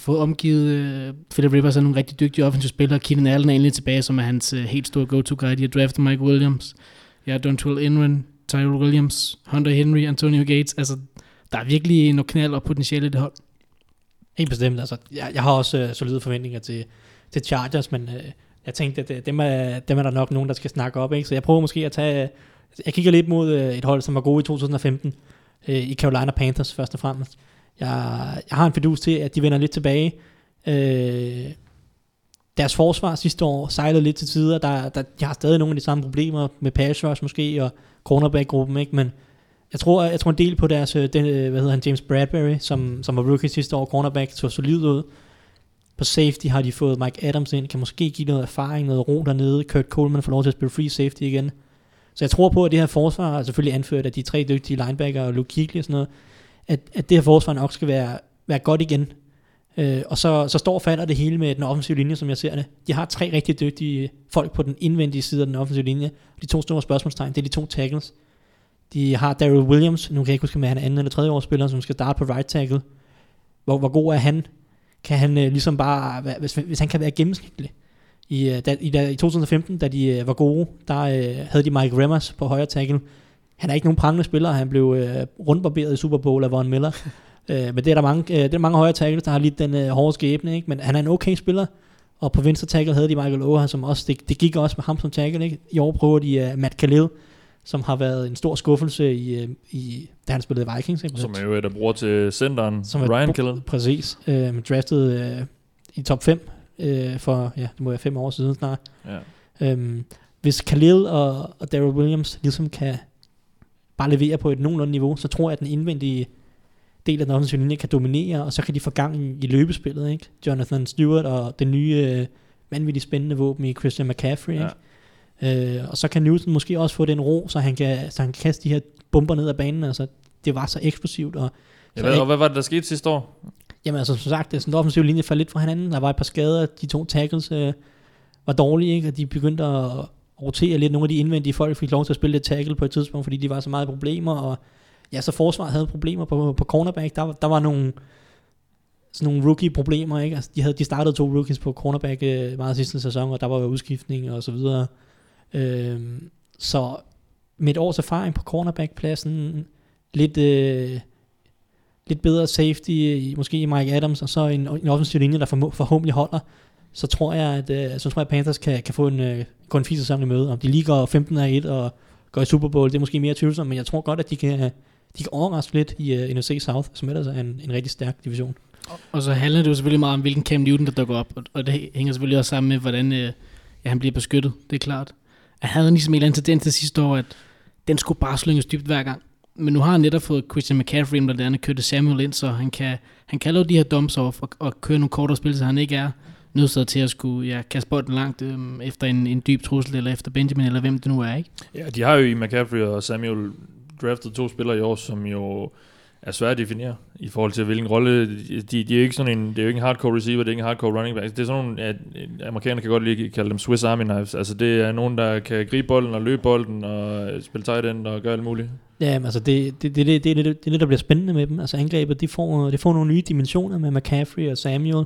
fået omgivet Philip Rivers af nogle rigtig dygtige offensive spillere. Keenan Allen er endelig tilbage, som er hans helt store go-to-guy. De har draftet Mike Williams, de har Dontrell Inman, Tyrell Williams, Hunter Henry, Antonio Gates. Altså, der er virkelig noget knald og potentiale i det hold. Helt bestemt. Altså, jeg har også solide forventninger til Chargers, men jeg tænkte, at dem er der nok nogen, der skal snakke op. Ikke? Så jeg prøver måske at tage... Jeg kigger lidt mod et hold, som var gode i 2015, i Carolina Panthers først og fremmest. Jeg har en fidus til, at de vender lidt tilbage. Deres forsvar sidste år sejlede lidt til tider. De har stadig nogle af de samme problemer med pass rush måske, og cornerback-gruppen, ikke? Men jeg tror en del på deres, James Bradberry, som var rookie sidste år, cornerback, så solid ud. På safety har de fået Mike Adams ind, kan måske give noget erfaring, noget ro dernede. Kurt Coleman får lov til at spille free safety igen. Så jeg tror på, at det her forsvar, er selvfølgelig anført af de tre dygtige linebacker og Luke Kuechly og sådan noget, at det her forsvar nok skal være godt igen. Og så står og falder det hele med den offensive linje, som jeg ser det. De har tre rigtig dygtige folk på den indvendige side af den offensive linje. De to store spørgsmålstegn, det er de to tackles. De har Darrell Williams, nu kan jeg ikke huske, om han er anden eller tredje årsspiller, som skal starte på right tackle. Hvor god er han? Kan han ligesom bare, hvis han kan være gennemsnitlig. I 2015, da de var gode, der havde de Mike Remmers på højre tackle. Han er ikke nogen prangende spiller, han blev rundbarberet i Super Bowl af Von Miller. Men det er der mange højre tackles, der har lidt den hårde skæbne, ikke? Men han er en okay spiller. Og på venstre tackle havde de Michael Oher, som også, det gik også med ham som tackle, ikke? I år prøver de Matt Khalil, som har været en stor skuffelse, da han spillede Vikings. Ikke? Som er jo et af bror til centeren, Ryan Khalil. Præcis. Draftet i top 5 for, ja, det må være 5 år siden snart. Ja. Hvis Khalil og Darrell Williams ligesom kan bare levere på et nogenlunde niveau, så tror jeg, at den indvendige del af den offensive linje kan dominere, og så kan de få gang i løbespillet, ikke? Jonathan Stewart og den nye vanvittigt spændende våben i Christian McCaffrey, ikke? Ja. Og så kan Newton måske også få den ro, så han kan kaste de her bomber ned ad banen. Altså, det var så eksplosivt. Og hvad var det, der skete sidste år? Jamen altså, som sagt, den offensive linje faldt lidt fra hinanden. Der var et par skader, de to tackles var dårlige, ikke? Og de begyndte at rotere lidt. Nogle af de indvendige folk fik lov til at spille lidt tackle på et tidspunkt, fordi de var så meget problemer, og ja, så forsvaret havde problemer på cornerback. Der var sådan nogle rookie-problemer, ikke? Altså, de startede 2 rookies på cornerback meget sidste sæson, og der var jo udskiftning og så videre. Så med et års erfaring på cornerback-pladsen, lidt bedre safety, måske i Mike Adams, og så en offensiv linje, der forhåbentlig holder, så tror jeg, at Panthers kan få en fin sæson i møde. Om de ligger 15-1 og går i Super Bowl, det er måske mere tvivlsomt, men jeg tror godt, at de kan overraske lidt i NFC South, som ellers er en rigtig stærk division. Og så handler det jo selvfølgelig meget om, hvilken Cam Newton, der dukker op, og det hænger selvfølgelig også sammen med, hvordan han bliver beskyttet, det er klart. Han havde ligesom en eller anden tendens til sidste år, at den skulle bare slynges dybt hver gang. Men nu har han netop fået Christian McCaffrey, og blandt andet Curtis Samuel ind, så han kan lave de her dumps off og køre nogle kortere spil, så han ikke er nødsaget til at skulle kaste bolden langt efter en dyb trussel, eller efter Benjamin, eller hvem det nu er, ikke? Ja, de har jo i McCaffrey og Samuel draftet 2 spillere i år, som jo er svært at definere i forhold til, hvilken rolle. De er jo ikke sådan en, det er jo ikke en hardcore receiver, det er ikke en hardcore running back. Det er sådan nogle, at amerikanerne kan godt lide at kalde dem Swiss Army Knives. Altså det er nogen, der kan gribe bolden og løbe bolden og spille tight end og gøre alt muligt. Ja, altså det er det, der bliver spændende med dem. Altså angrebet, de får nogle nye dimensioner med McCaffrey og Samuel.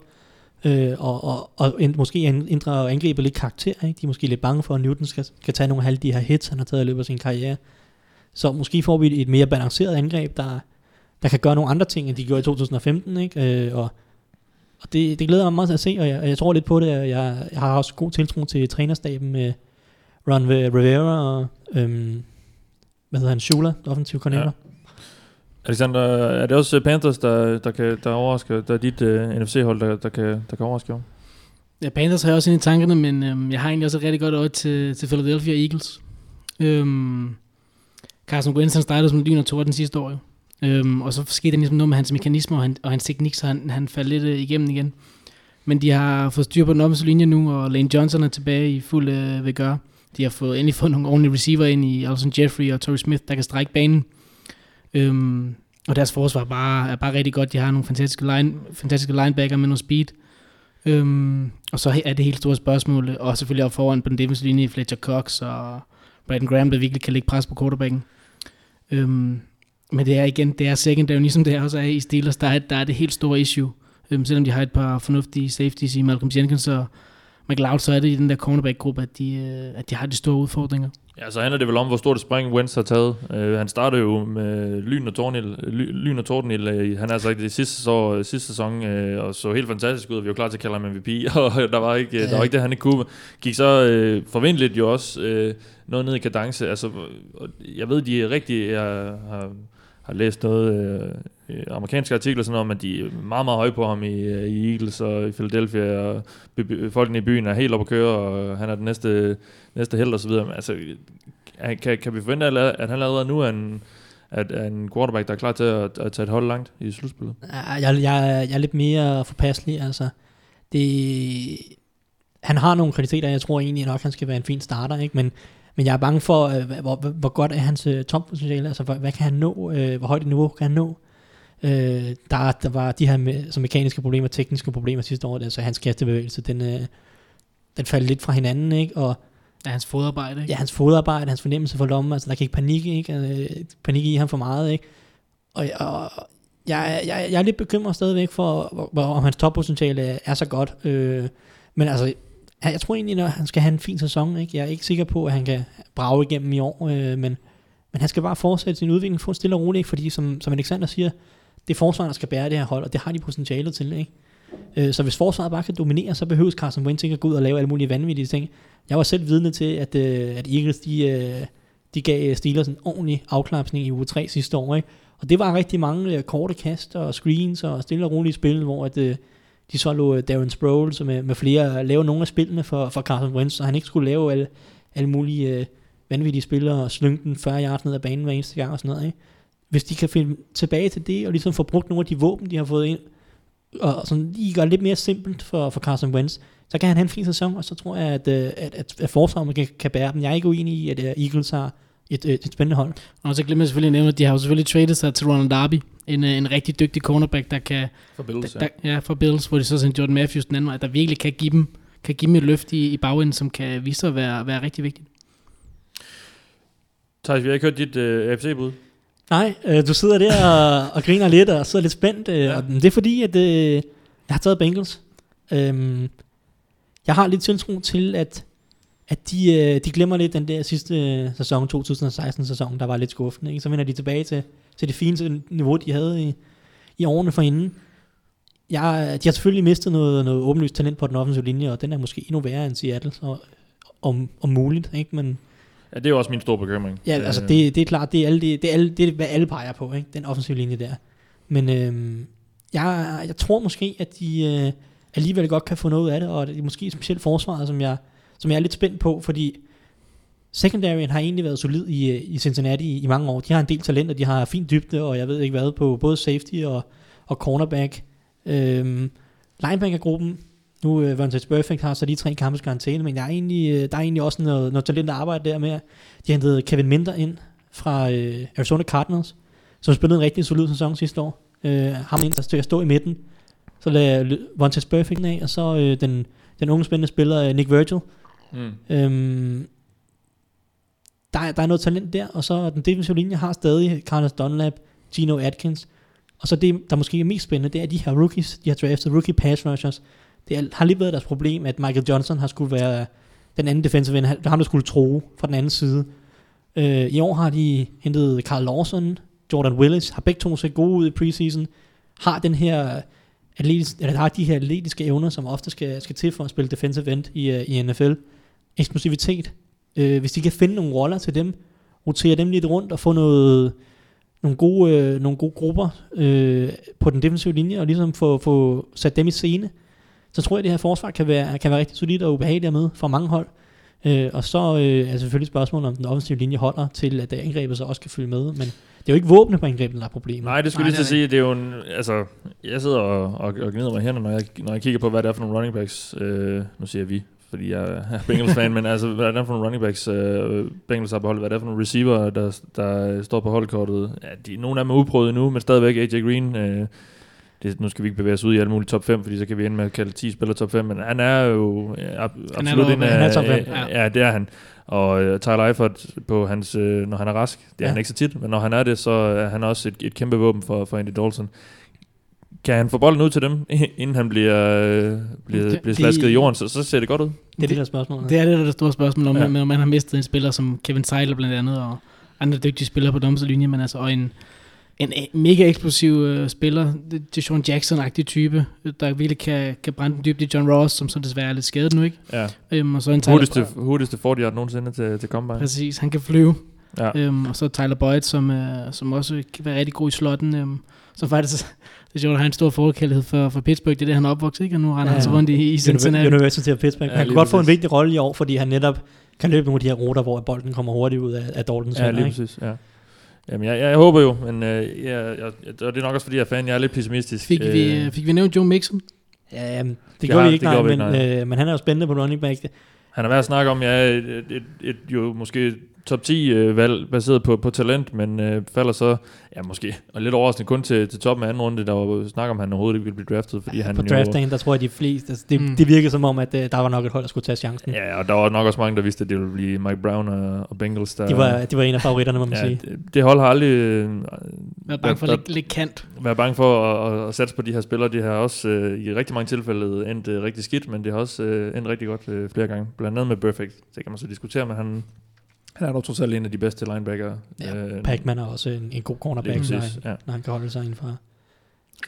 Måske ændre angrebet lidt karakter, ikke? De er måske lidt bange for, at Newton skal tage nogle af de her hits, han har taget i løbet af sin karriere. Så måske får vi et mere balanceret angreb, der kan gøre nogle andre ting, end de gjorde i 2015, ikke? Og det glæder mig meget at se, og jeg tror lidt på det. Jeg har også god tiltro til trænerstaben med Ron Rivera og Schuler, offensiv koordinator. Ja. Alexander, er det også Panthers, der overrasker? Der er dit NFC-hold, der kan overraske om? Ja, Panthers har jeg også inde i tankerne, men jeg har egentlig også et rigtig godt øje til Philadelphia Eagles. Carson Wentz startede som lyn og torden sidste år. Og så skete der ligesom noget med hans mekanismer og hans teknik, så han faldt lidt igennem igen. Men de har fået styr på den offensive linje nu, og Lane Johnson er tilbage i fuld vigør. De har endelig fået nogle ordentlige receiver ind i Alshon Jeffrey og Torrey Smith, der kan strække banen. Og deres forsvar er bare rigtig godt. De har nogle fantastiske linebacker med noget speed. Og så er det helt store spørgsmål, og selvfølgelig op foran på den defensive linje, Fletcher Cox og Brandon Graham, der virkelig kan lægge pres på quarterbacken. Men det er igen, det er secondary, ligesom det også er i Steelers, der er det helt store issue. Selvom de har et par fornuftige safeties i Malcolm Jenkins og McLeod, så er det i den der cornerback-gruppe, at de har de store udfordringer. Ja, så handler det vel om, hvor stort et spring Wentz har taget. Han startede jo med lyn og torden. Han har sagt det sidste sæson, og så helt fantastisk ud, og vi var klar til at kalde ham MVP, og der var ikke det, han ikke kunne. Gik så forventeligt jo også noget ned i kadence. Altså, jeg ved, de er rigtig... Jeg har læst noget amerikanske artikler sådan om, at de er meget, meget høje på ham i Eagles og i Philadelphia, og folkene i byen er helt oppe at køre, og han er den næste held og så videre. Men altså, kan vi forvente, at han allerede nu er en quarterback, der er klar til at tage et hold langt i slutspillet? Jeg er lidt mere forpasselig. Altså, han har nogle kvaliteter, jeg tror egentlig nok, han skal være en fin starter, ikke? Men jeg er bange for, hvor godt er hans tompotentiale, altså hvad kan han nå, hvor højt et niveau kan han nå. Der var de her mekaniske problemer, tekniske problemer sidste år, altså hans kastebevægelse, den faldt lidt fra hinanden, ikke? Og ja, hans fodarbejde, ikke? Ja, hans fodarbejde, hans fornemmelse for lommen, altså der gik panik, ikke? Panik i ham for meget, ikke? Og jeg er lidt bekymret stadigvæk for, om hans toppotentiale er så godt, men altså... Jeg tror egentlig, at han skal have en fin sæson, ikke? Jeg er ikke sikker på, at han kan brage igennem i år, men han skal bare fortsætte sin udvikling, få en stille og roligt, ikke? Fordi som Alexander siger, det er forsvaret, der skal bære det her hold, og det har de potentialet til, ikke? Så hvis forsvaret bare kan dominere, så behøves Carson Wentz ikke at gå ud og lave alle mulige vanvittige ting. Jeg var selv vidne til, at Eagles de gav Steelers en ordentlig afklapsning i uge 3 sidste år, ikke? Og det var rigtig mange korte kast og screens og stille og rolige spil, hvor de så lå Darren Sproles med flere lave nogle af spillene for Carson Wentz, så han ikke skulle lave alle mulige vanvittige spillere og slynge den 40 yards ned ad banen hver eneste gang og sådan noget, ikke? Hvis de kan finde tilbage til det og ligesom få brugt nogle af de våben, de har fået ind, og sådan lige gøre lidt mere simpelt for Carson Wentz, så kan han have en fin sæson, og så tror jeg, at forsvaret kan bære dem. Jeg er ikke uenig i, at Eagles har et spændende hold. Og så glemmer jeg selvfølgelig at nævne, at de har jo selvfølgelig traded sig til Ronald Darby, en rigtig dygtig cornerback, der kan... For Bills, for Bills, hvor de så sendte Jordan Matthews den anden vej, der virkelig kan give dem et løft i bagenden, som kan vise sig at være rigtig vigtigt. Thijs, vi har ikke hørt dit AFC-bud. Nej, du sidder der og griner lidt, og sidder lidt spændt. Ja. Og det er fordi, at jeg har taget Bengals. Jeg har lidt tiltro til, at de glemmer lidt den der sidste sæson, 2016-sæson, der var lidt skuffende, ikke? Så vender de tilbage til det fine niveau, de havde i årene forinden. De har selvfølgelig mistet noget åbenlyst talent på den offensive linje, og den er måske endnu værre end Seattle, så om muligt, ikke? Men ja, det er jo også min store bekymring. Ja, altså det er klart, det er hvad alle peger på, ikke? Den offensive linje der. Men jeg tror måske, at de alligevel godt kan få noget ud af det, og det er måske specielt forsvaret, som jeg er lidt spændt på, fordi secondaryen har egentlig været solid i Cincinnati i mange år. De har en del talent, og de har fin dybde, og jeg ved ikke hvad, på både safety og cornerback. Linebackergruppen, nu Vontaze Burfict har så de 3 kampes karantæne, men der er egentlig også noget talent at arbejde der med. De hentede Kevin Minter ind fra Arizona Cardinals, som spillede en rigtig solid sæson sidste år. Ham ind, der stod i midten. Så lagde Vontaze Burfict af, og så den unge spændende spiller Nick Virgil. Der er noget talent der, og så den defensive linje har stadig Carlos Dunlap, Geno Atkins, og så det, der måske er mest spændende, det er de her rookies, de har draftet rookie pass rushers. Det har lige været deres problem, at Michael Johnson har skulle være den anden defensive end, ham der skulle tro fra den anden side. I år har de hentet Carl Lawson, Jordan Willis, har begge to set gode ud i preseason, har den her har de her atletiske evner, som ofte skal til for at spille defensive end i NFL. Eksplosivitet. Hvis de kan finde nogle roller til dem, rotere dem lidt rundt og få nogle gode grupper på den defensive linje og ligesom få sat dem i scene, så tror jeg, at det her forsvar kan være rigtig solidt og ubehageligt med for mange hold. Og så er selvfølgelig spørgsmålet, om den offensive linje holder til, at det angrebet så også kan følge med. Men det er jo ikke våbne på angrebet, der er problemet. Nej, det skulle lige til at sige. Det er jo en, altså, jeg sidder og gnider mig hænder, når jeg kigger på, hvad det er for nogle running backs. Nu siger jeg vi, fordi jeg er Bengals-fan, men altså, hvad er det for nogle running backs, Bengals har på holdet? Hvad er det for nogle receiver, der står på holdkortet? Ja, nogle af dem er uprøvet nu, men stadigvæk AJ Green... nu skal vi ikke bevæge os ud i alle mulige top 5, fordi så kan vi ende med at kalde 10 spillere top 5, men han er jo absolut en af top 5. Ja, det er han. Og Tyler Eifert, på hans, når han er rask, det er han ikke så tit, men når han er det, så er han også et kæmpe våben for Andy Dalton. Kan han få bolden ud til dem, inden han bliver slasket i jorden, så ser det godt ud? Det er det der spørgsmål. Det er det der store spørgsmål, om man har mistet en spiller som Kevin Seidler blandt andet, og andre dygtige spillere på domslinjen, men altså en mega eksplosiv spiller, det er Sean Jackson-agtig type, der virkelig kan brænde den dybt. Det er John Ross, som så desværre er lidt skadet nu, ikke? Ja. Og så en hurtigste 40-yard nogensinde til combine. Præcis, han kan flyve. Ja. Og så Tyler Boyd, som også kan være rigtig god i slotten. Så faktisk, det er sjovt, at han har en stor forkærlighed for Pittsburgh. Det er det, han er opvokset, ikke? Og nu render han så rundt i Cincinnati. University of Pittsburgh. Ja, han kan godt få en vigtig rolle i år, fordi han netop kan løbe nogle af de her ruter, hvor bolden kommer hurtigt ud af Daltons hænder. Ja, lige præcis, ja. Jamen, jeg håber jo, men det er nok også fordi, jeg er fan, jeg er lidt pessimistisk. Fik vi nævnt Joe Mixon? Ja, det gjorde vi ikke, men han er jo spændende på running back. Han har været at snakke om, jo måske top 10-valg baseret på talent, men falder så, måske, og lidt overraskende kun til toppen af anden runde, der var snak om, han overhovedet ikke ville blive draftet. Fordi han på draftdagen, der tror jeg, de fleste, det virkede som om, at der var nok et hold, der skulle tage chancen. Ja, og der var nok også mange, der vidste, at det ville blive Mike Brown og Bengals. Der, de var en af favoritterne, må man sige. Det hold har aldrig... Vær bange for at lægge kant. Vær bange for at satse på de her spillere. De har også i rigtig mange tilfælde endt rigtig skidt, men det har også endt rigtig godt flere gange. Blandt andet med Perfect. Det kan man så diskutere, men han er dog totalt en af de bedste linebackere. Ja, Pac-Man er også en god cornerback, når han kan holde sig inden for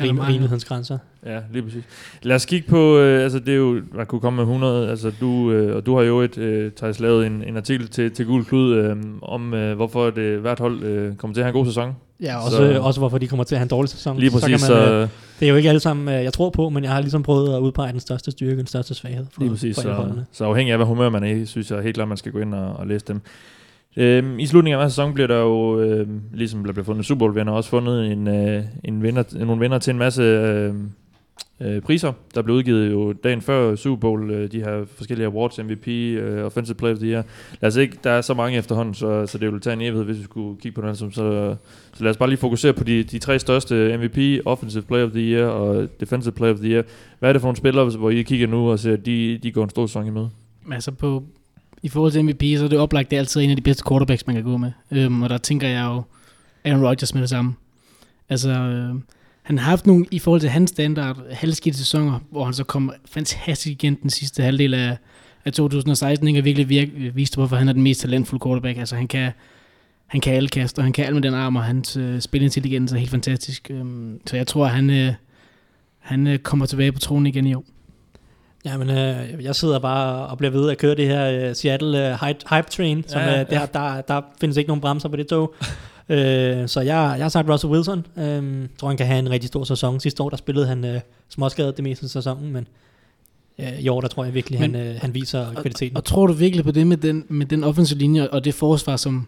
rimelighedens grænser. Ja, lige præcis. Lad os kigge på, det er jo, man kunne komme med 100, du har jo Thijs, lavet en artikel til Gult Klud, om hvorfor det hvert hold kommer til at have en god sæson. Ja, også hvorfor de kommer til at have en dårlig sæson. Lige præcis. Så det er jo ikke alle sammen, jeg tror på, men jeg har ligesom prøvet at udpege den største styrke og den største svaghed. Lige præcis, så afhængig af, hvad humør man er i, synes jeg helt klart, man skal gå ind og læse dem. I slutningen af hver sæson bliver der jo, ligesom der bliver fundet Super Bowl-vinder, også fundet nogle vinder til en masse priser, der blev udgivet jo dagen før Super Bowl, de her forskellige awards, MVP, Offensive Player of the Year. Lad os ikke, der er så mange efterhånden, så det ville tage en evighed, hvis vi skulle kigge på den, så lad os bare lige fokusere på de tre største: MVP, Offensive Player of the Year og Defensive Player of the Year. Hvad er det for nogle spillere, hvor I kigger nu og ser, at de går en stor sæson imod? Altså i forhold til MVP, så er det oplagt, det er altid en af de bedste quarterbacks, man kan gå med. Og der tænker jeg jo Aaron Rodgers med det samme. Altså, han har haft nogle, i forhold til hans standard, halvskidte sæsoner, hvor han så kom fantastisk igen den sidste halvdel af 2016, ikke? Og virkelig viste, hvorfor han er den mest talentfulde quarterback. Altså, han kan alle kaste, og han kan alt med den arm, og hans spilintelligens er helt fantastisk. Så jeg tror, at han kommer tilbage på tronen igen i år. Jamen, jeg sidder bare og bliver ved at køre det her Seattle Hype Train, som der findes ikke nogen bremser på det tog. Så jeg har sagt Russell Wilson. Tror, han kan have en rigtig stor sæson. Sidste år, der spillede han småskadet det meste af sæsonen, men i år, der tror jeg virkelig, han viser kvaliteten. Og tror du virkelig på det med den offensive linje og det forsvar, som,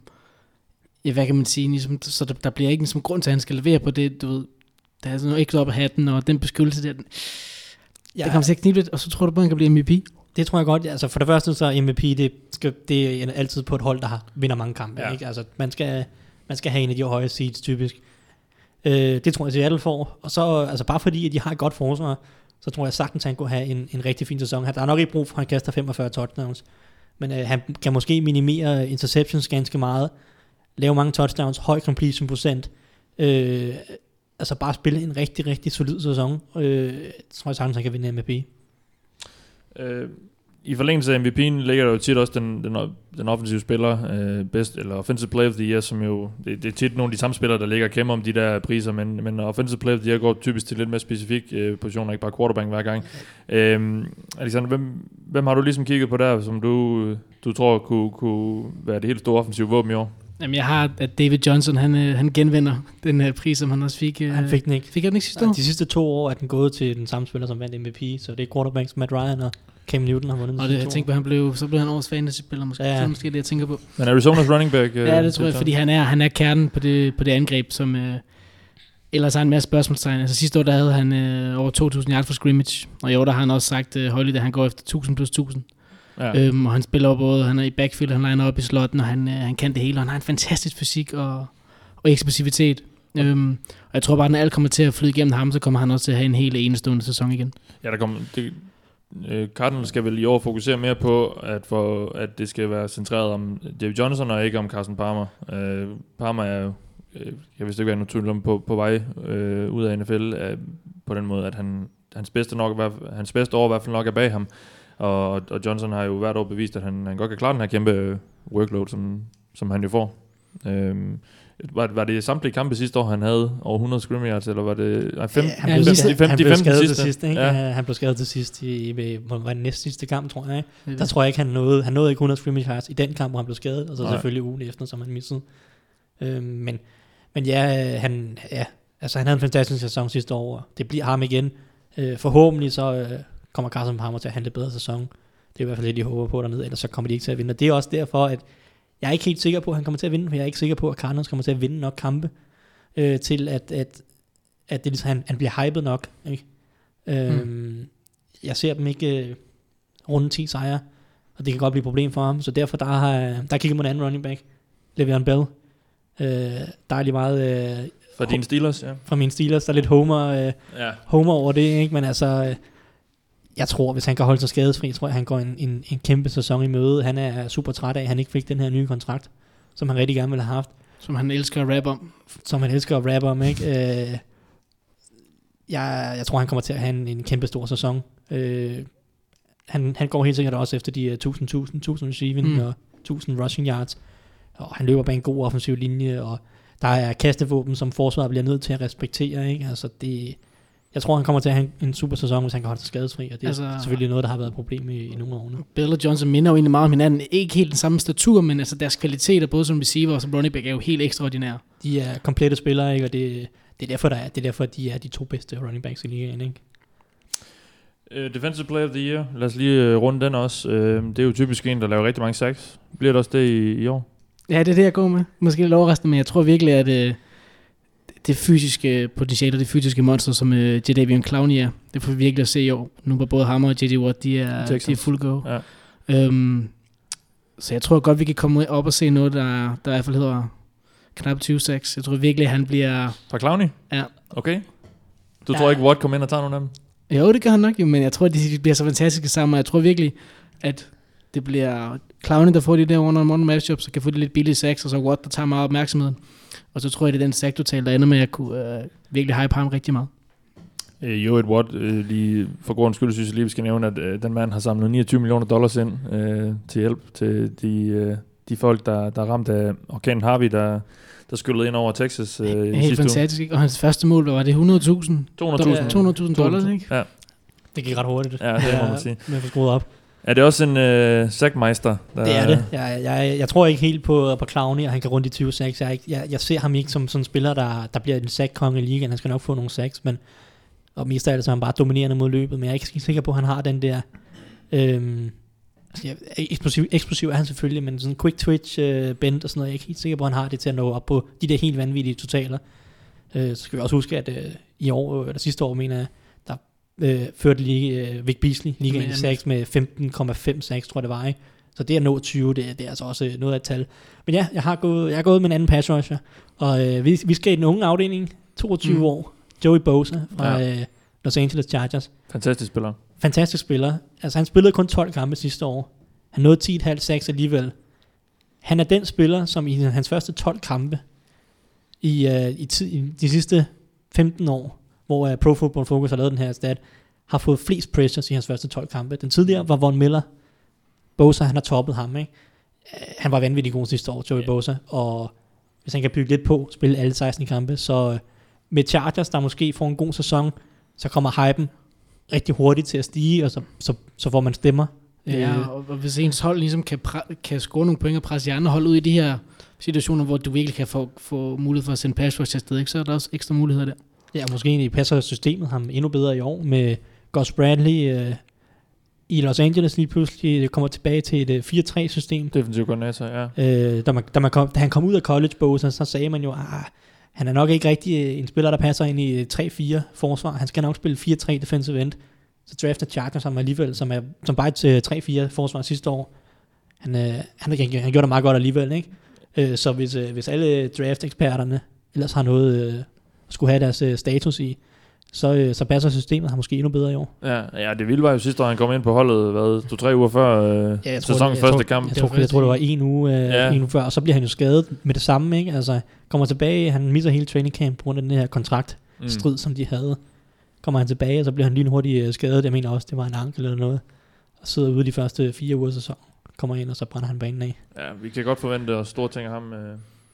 hvad kan man sige, ligesom, så der bliver ikke som grund til, at han skal levere på det, du ved, der er sådan noget ekstra op af hatten, og den beskyttelse der... Ja, det kan man sikkert knibe lidt, og så tror du på, at han kan blive MVP? Det tror jeg godt. Altså for det første, så MVP, det er altid på et hold, der vinder mange kampe. Ja. Ikke? Altså man skal have en af de høje seeds, typisk. Det tror jeg, Seattle får. Og så, altså bare fordi, at de har et godt forsvar, så tror jeg sagtens, han kunne have en rigtig fin sæson. Der er nok ikke brug for, at han kaster 45 touchdowns. Men han kan måske minimere interceptions ganske meget, lave mange touchdowns, høj completion procent, altså bare spille en rigtig, rigtig solid sæson. Tror jeg sagtens, han kan vinde MVP. I forlængelse af MVP'en ligger der jo tit også den offensive spiller, Offensive Player of the Year, som jo, det er tit nogle af de samme spillere, der ligger og kæmper om de der priser, men Offensive Player of the Year går typisk til lidt mere specifik positioner, ikke bare quarterback hver gang. Alexander, hvem har du ligesom kigget på der, som du tror kunne være det helt store offensive våben i år? Jamen, jeg har, at David Johnson, han genvinder den pris, som han også fik. Han fik den ikke. Fik han ikke sidste år? De sidste 2 år er den gået til den samme spiller, som vandt MVP, så det er quarterbacks Matt Ryan og Cam Newton har vundet. Og det, jeg tænker på, så blev han årets fantasyspiller måske. Ja. Det er måske det, jeg tænker på. Men Arizonas running back. Ja, det tror jeg, fordi han er kernen på det angreb, som ellers har en masse spørgsmålstegn. Altså sidste år, der havde han over 2.000 yards for scrimmage, og i år, der har han også sagt højligt, at han går efter 1.000 plus 1.000. Ja. Og han spiller både, han er i backfield, han liner op i slotten, og han kan det hele, og han har en fantastisk fysik og eksplosivitet. Og jeg tror bare, at når alt kommer til at flyde igennem ham, så kommer han også til at have en helt enestående sæson igen. Ja, der kommer... Cardinals skal vel i år fokusere mere på, at det skal være centreret om David Johnson og ikke om Carson Palmer. Palmer er jo, jeg vidste ikke, hvad jeg nu på vej ud af NFL, på den måde, at hans bedste år i hvert fald nok er bag ham. Og Johnson har jo hvert år bevist, at han godt kan klare den her kæmpe workload, som han jo får. Var det samtlige kampe sidste år, han havde over 100 scrimmage yards, eller var det... Nej, han blev skadet til sidst i næst sidste kamp, tror jeg. Ikke? Der tror jeg ikke, han nåede ikke 100 scrimmage yards i den kamp, hvor han blev skadet, og så selvfølgelig ugen efter, som han missede. Men ja, han havde en fantastisk sæson sidste år, og det bliver ham igen. Forhåbentlig så kommer Carson Palmer til at handle bedre sæson. Det er i hvert fald det, de håber på dernede, ellers så kommer de ikke til at vinde. Og det er også derfor, at jeg er ikke helt sikker på, at han kommer til at vinde, for jeg er ikke sikker på, at Cardinals kommer til at vinde nok kampe, til at det, han bliver hyped nok. Ikke? Jeg ser dem ikke runde 10 sejre, og det kan godt blive et problem for ham, så derfor der kigger man en anden running back, Le'Veon Bell. Der er lige meget... fra dine Steelers, ja. Fra mine Steelers, der er lidt homer over det, ikke? Men altså... jeg tror, hvis han kan holde sig skadesfri, tror jeg, han går en kæmpe sæson i møde. Han er super træt af, at han ikke fik den her nye kontrakt, som han rigtig gerne ville have haft. Som han elsker at rappe om. Ikke? Jeg tror, han kommer til at have en kæmpe stor sæson. Han går helt sikkert også efter de 1.000 receiving og 1.000 rushing yards. Og han løber bag en god offensiv linje, og der er kastevåben, som forsvaret bliver nødt til at respektere. Ikke? Altså det... Jeg tror, han kommer til at have en super sæson, hvis han kan holde sig skadesfri, og det er selvfølgelig noget, der har været et problem i nogle år nu. Bill og Johnson minder jo egentlig meget om hinanden. Ikke helt den samme statur, men altså deres kvaliteter, både som receiver og som running back, er jo helt ekstraordinære. De er komplette spillere, ikke? Og det er derfor, at de er de to bedste running backs i ligaen, ikke? Defensive Player of the Year. Lad os lige runde den også. Det er jo typisk en, der laver rigtig mange sacks. Bliver det også det i år? Ja, det er det, jeg går med. Måske lidt overraskende, men jeg tror virkelig, at... det fysiske potentiale og det fysiske monster, som Jadeveon Clowney er, det får vi virkelig at se i år. Nu på både ham og J.J. Watt, de er full go. Ja. Så jeg tror godt, vi kan komme op og se noget, der i hvert fald hedder knap 26. Jeg tror virkelig, han bliver... Fra Clowney? Ja. Okay. Du tror ikke, Watt kommer ind og tager nogle af dem? Jo, det gør han nok, men jeg tror, de bliver så fantastiske sammen, og jeg tror virkelig, at det bliver Clowney, der får de der one-on-one matchups, og kan få de lidt billige sacks, og så Watt, der tager meget opmærksomheden. Og så tror jeg, det er den sack-total, der ender med, at jeg kunne virkelig hype ham rigtig meget. Jo, Watt, lige for grund skyld, synes jeg lige, vi skal nævne, at den mand har samlet $29 million ind til hjælp til de folk, der er ramt af orkanen Harvey, der skyllede ind over Texas helt fantastisk, ikke? Og hans første mål, var det 100.000? 200.000 dollars, ikke? Ja. Det gik ret hurtigt. Ja, det må man sige. Med at få skruet op. Er det også en sackmeister? Det er det. Jeg tror ikke helt på Clowney, og han kan rundt i 20 sacks. Jeg ser ham ikke som sådan en spiller, der bliver en sackkonge i ligaen. Han skal nok få nogle sacks, men og mest af alt så er han bare dominerende mod løbet. Men jeg er ikke sikker på, at han har den der... eksplosiv er han selvfølgelig, men sådan en quick twitch bend og sådan noget. Jeg er ikke helt sikker på, at han har det til at nå op på de der helt vanvittige totaler. Så skal vi også huske, at i år, eller sidste år, mener jeg, førte lige Vic Beasley ligaen i sacks med 15,5 sacks, tror jeg det var, ikke? Så det at nå 20, det er altså også noget af et tal. Men ja, jeg har gået med en anden pass rusher, og vi skal i den unge afdeling, 22 år, Joey Bosa fra Los Angeles Chargers. Fantastisk spiller. Altså han spillede kun 12 kampe sidste år. Han nåede 10,5 sacks alligevel. Han er den spiller, som i hans første 12 kampe i de sidste 15 år, hvor Pro Football Focus har lavet den her stat, har fået flest pressures i hans første 12 kampe. Den tidligere var Von Miller. Bosa, han har toppet ham, ikke? Han var vanvittig god sidste år, Joey Bosa, og hvis han kan bygge lidt på, spille alle 16 kampe, så med Chargers, der måske får en god sæson, så kommer hypen rigtig hurtigt til at stige, og så får man stemmer. Ja, og hvis ens hold ligesom kan score nogle point og presse de andre hold ud i de her situationer, hvor du virkelig kan få mulighed for at sende pass rush afsted, ikke? Så er der også ekstra muligheder der. Ja, måske egentlig passer systemet ham endnu bedre i år med Gus Bradley, i Los Angeles lige pludselig kommer tilbage til et 4-3-system. Defensiv koordinator, ja. Da han kom ud af College Bowl, så sagde man jo, han er nok ikke rigtig en spiller, der passer ind i 3-4-forsvar. Han skal nok spille 4-3 defensive end. Så draftede Chargers ham alligevel, som bare et 3-4-forsvar sidste år. Han gjorde det meget godt alligevel, ikke? Så hvis alle draft-eksperterne ellers har noget skulle have deres status i, så passer systemet her måske endnu bedre i år. Ja, det vilde var jo sidste år, han kom ind på holdet, 2-3 uger før sæsonens første kamp. Jeg tror, det var en uge før, og så bliver han jo skadet med det samme, ikke? Altså, kommer tilbage, han misser hele training camp på grund af den her kontraktstrid, som de havde. Kommer han tilbage, og så bliver han lynhurtigt skadet. Jeg mener også, det var en ankel eller noget. Og sidder ude de første 4 uger sæson. Kommer ind, og så brænder han banen af. Ja, vi kan godt forvente os store ting af ham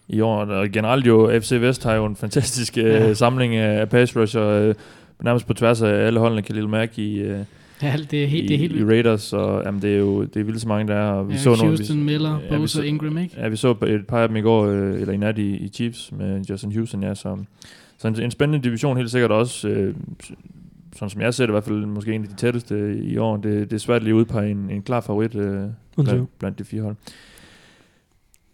i år. Og generelt jo, FC Vest har jo en fantastisk samling af pass rusher, nærmest på tværs af alle holdene. Khalil Mack i Raiders, og jamen, det er vildt så mange, der er. Og vi så Houston, Miller, Bosa, Ingram, ikke? Ja, vi så et par af dem i går, eller i nat i Chiefs med Justin Houston, ja, så en spændende division helt sikkert også, sådan som jeg ser det i hvert fald, måske en af de tætteste i år. Det er svært lige at udpege en klar favorit blandt de 4 hold.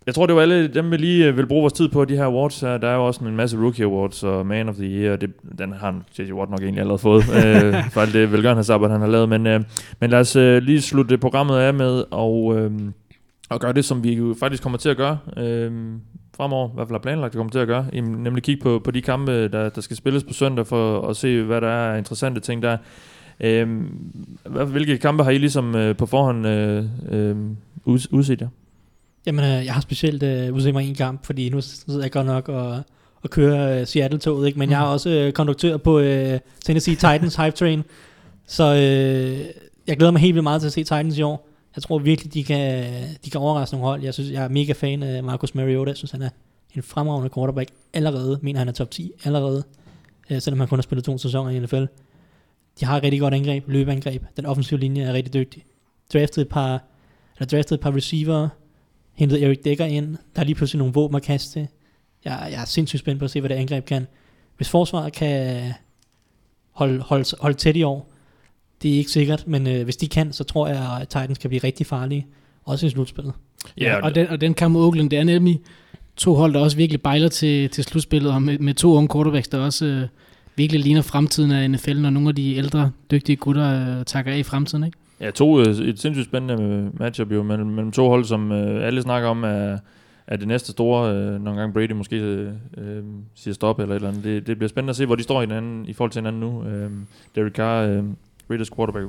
Jeg tror, det var alle dem, vi lige vil bruge vores tid på, de her awards. Der er jo også en masse rookie awards og man of the year. Den har J.J. Watt nok egentlig allerede fået, for alt det velgørende sabbat, han har lavet. Men lad os lige slutte programmet af med og gøre det, som vi jo faktisk kommer til at gøre fremover, i hvert fald har planlagt at komme til at gøre, nemlig kigge på de kampe, der skal spilles på søndag, for at se, hvad der er interessante ting der. Hvilke kampe har I ligesom på forhånd udset jer? Jamen, jeg har specielt udset mig en kamp, fordi nu sidder jeg godt nok og kører Seattle-toget, ikke? Men jeg er også konduktør på Tennessee Titans Hype Train, så jeg glæder mig helt vildt meget til at se Titans i år. Jeg tror virkelig, de kan overraske nogle hold. Jeg synes, jeg er mega fan af Marcus Mariota. Jeg synes, han er en fremragende quarterback allerede. Mener, han er top 10 allerede. Selvom han kun har spillet 2 sæsoner i NFL. De har et rigtig godt angreb, løbeangreb. Den offensive linje er rigtig dygtig. Draftede et par receiver. Hentede Eric Decker ind. Der er lige pludselig nogle våben at kaste. Jeg er sindssygt spændt på at se, hvad det angreb kan. Hvis forsvaret kan holde tæt i år, det er ikke sikkert, men hvis de kan, så tror jeg, at Titans kan blive rigtig farlige, også i slutspillet. Yeah. Og den kamp mod Oakland, det er nemlig 2 hold, der også virkelig bejler til slutspillet, og med 2 unge quarterbacks, der også virkelig ligner fremtiden af NFL, når nogle af de ældre, dygtige gutter takker af i fremtiden, ikke? Ja, et sindssygt spændende matchup jo, mellem 2 hold, som alle snakker om er det næste store, nogle gange Brady måske siger stop eller et eller andet. Det bliver spændende at se, hvor de står i forhold til hinanden nu. Derek Carr... Raiders quarterback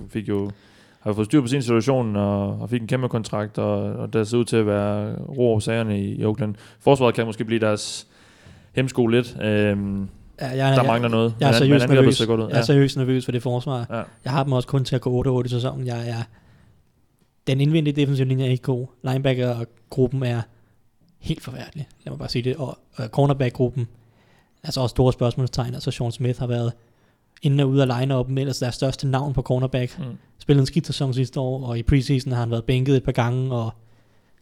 har fået styr på sin situation og fik en kæmpe kontrakt, og der ser ud til at være ro over sagerne i Oakland. Forsvaret kan måske blive deres hemsko lidt. Der mangler noget. Jeg er seriøst nervøs. For det forsvar. Ja. Jeg har dem også kun til at gå 8-8 i sæsonen. Den indvendige defensive linje er ikke god. Linebacker-gruppen er helt forfærdelig. Lad mig bare sige det. Og cornerback-gruppen, altså også store spørgsmålstegn. Altså Sean Smith har været inden og ude af line-upen, ellers deres største navn på cornerback. Spillede en skidt sæson sidste år, og i preseason har han været bænket et par gange, og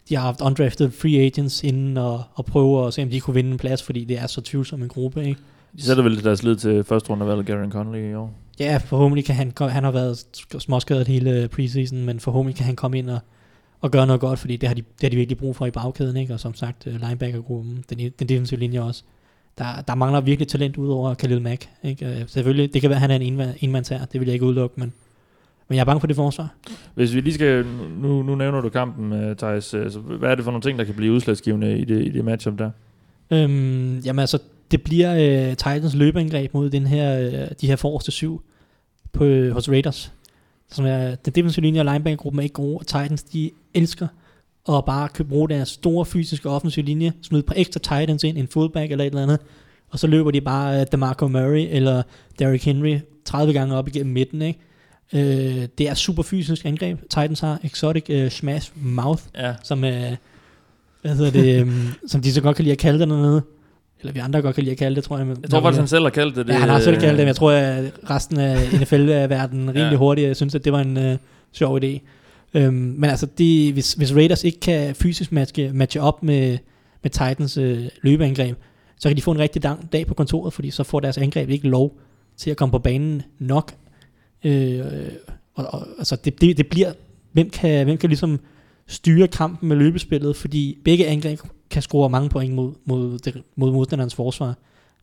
de har haft undrafted free agents inden og prøve at se, om de kunne vinde en plads, fordi det er så tvivlsom en gruppe, ikke? De sætter vel deres led til første runde af valget, Garen Conley i år? Ja, forhåbentlig kan han har været småskadet hele preseason, men forhåbentlig kan han komme ind og gøre noget godt, fordi det har de virkelig brug for i bagkæden, ikke? Og som sagt, linebackergruppen, den defensive linje også. Der mangler virkelig talent udover Khalil Mack, ikke? Selvfølgelig, det kan være, at han er en enmandsherr, det vil jeg ikke udelukke, men jeg er bange for det forsvar. Hvis vi lige skal, nu nævner du kampen, Thijs, altså, hvad er det for nogle ting, der kan blive udslagsgivende i det matchup der? Jamen altså, det bliver Titans løbeangreb mod de her forreste 7 hos Raiders. Som er, den defensive linje og linebackergruppen er ikke gode, og Titans, de elsker og bare kan bruge deres store fysiske offensive linje, smide et par ekstra tight ends ind, en fullback eller et eller andet, og så løber de bare DeMarco Murray eller Derrick Henry 30 gange op igennem midten, ikke? Det er super fysisk angreb. Titans har exotic smash mouth, ja. Som som de så godt kan lide at kalde det dernede. Eller vi andre godt kan lide at kalde det, tror jeg. Jeg tror faktisk, han selv har kaldt det. Ja, han har selv kaldt det, men jeg tror, at resten af NFL-verdenen rimelig hurtigt synes, at det var en sjov idé. Men altså, hvis Raiders ikke kan fysisk matche op med Titans løbeangreb, så kan de få en rigtig lang dag på kontoret, fordi så får deres angreb ikke lov til at komme på banen nok Og altså det bliver, hvem kan ligesom styre kampen med løbespillet, fordi begge angreb kan score mange point mod modstanderens forsvar.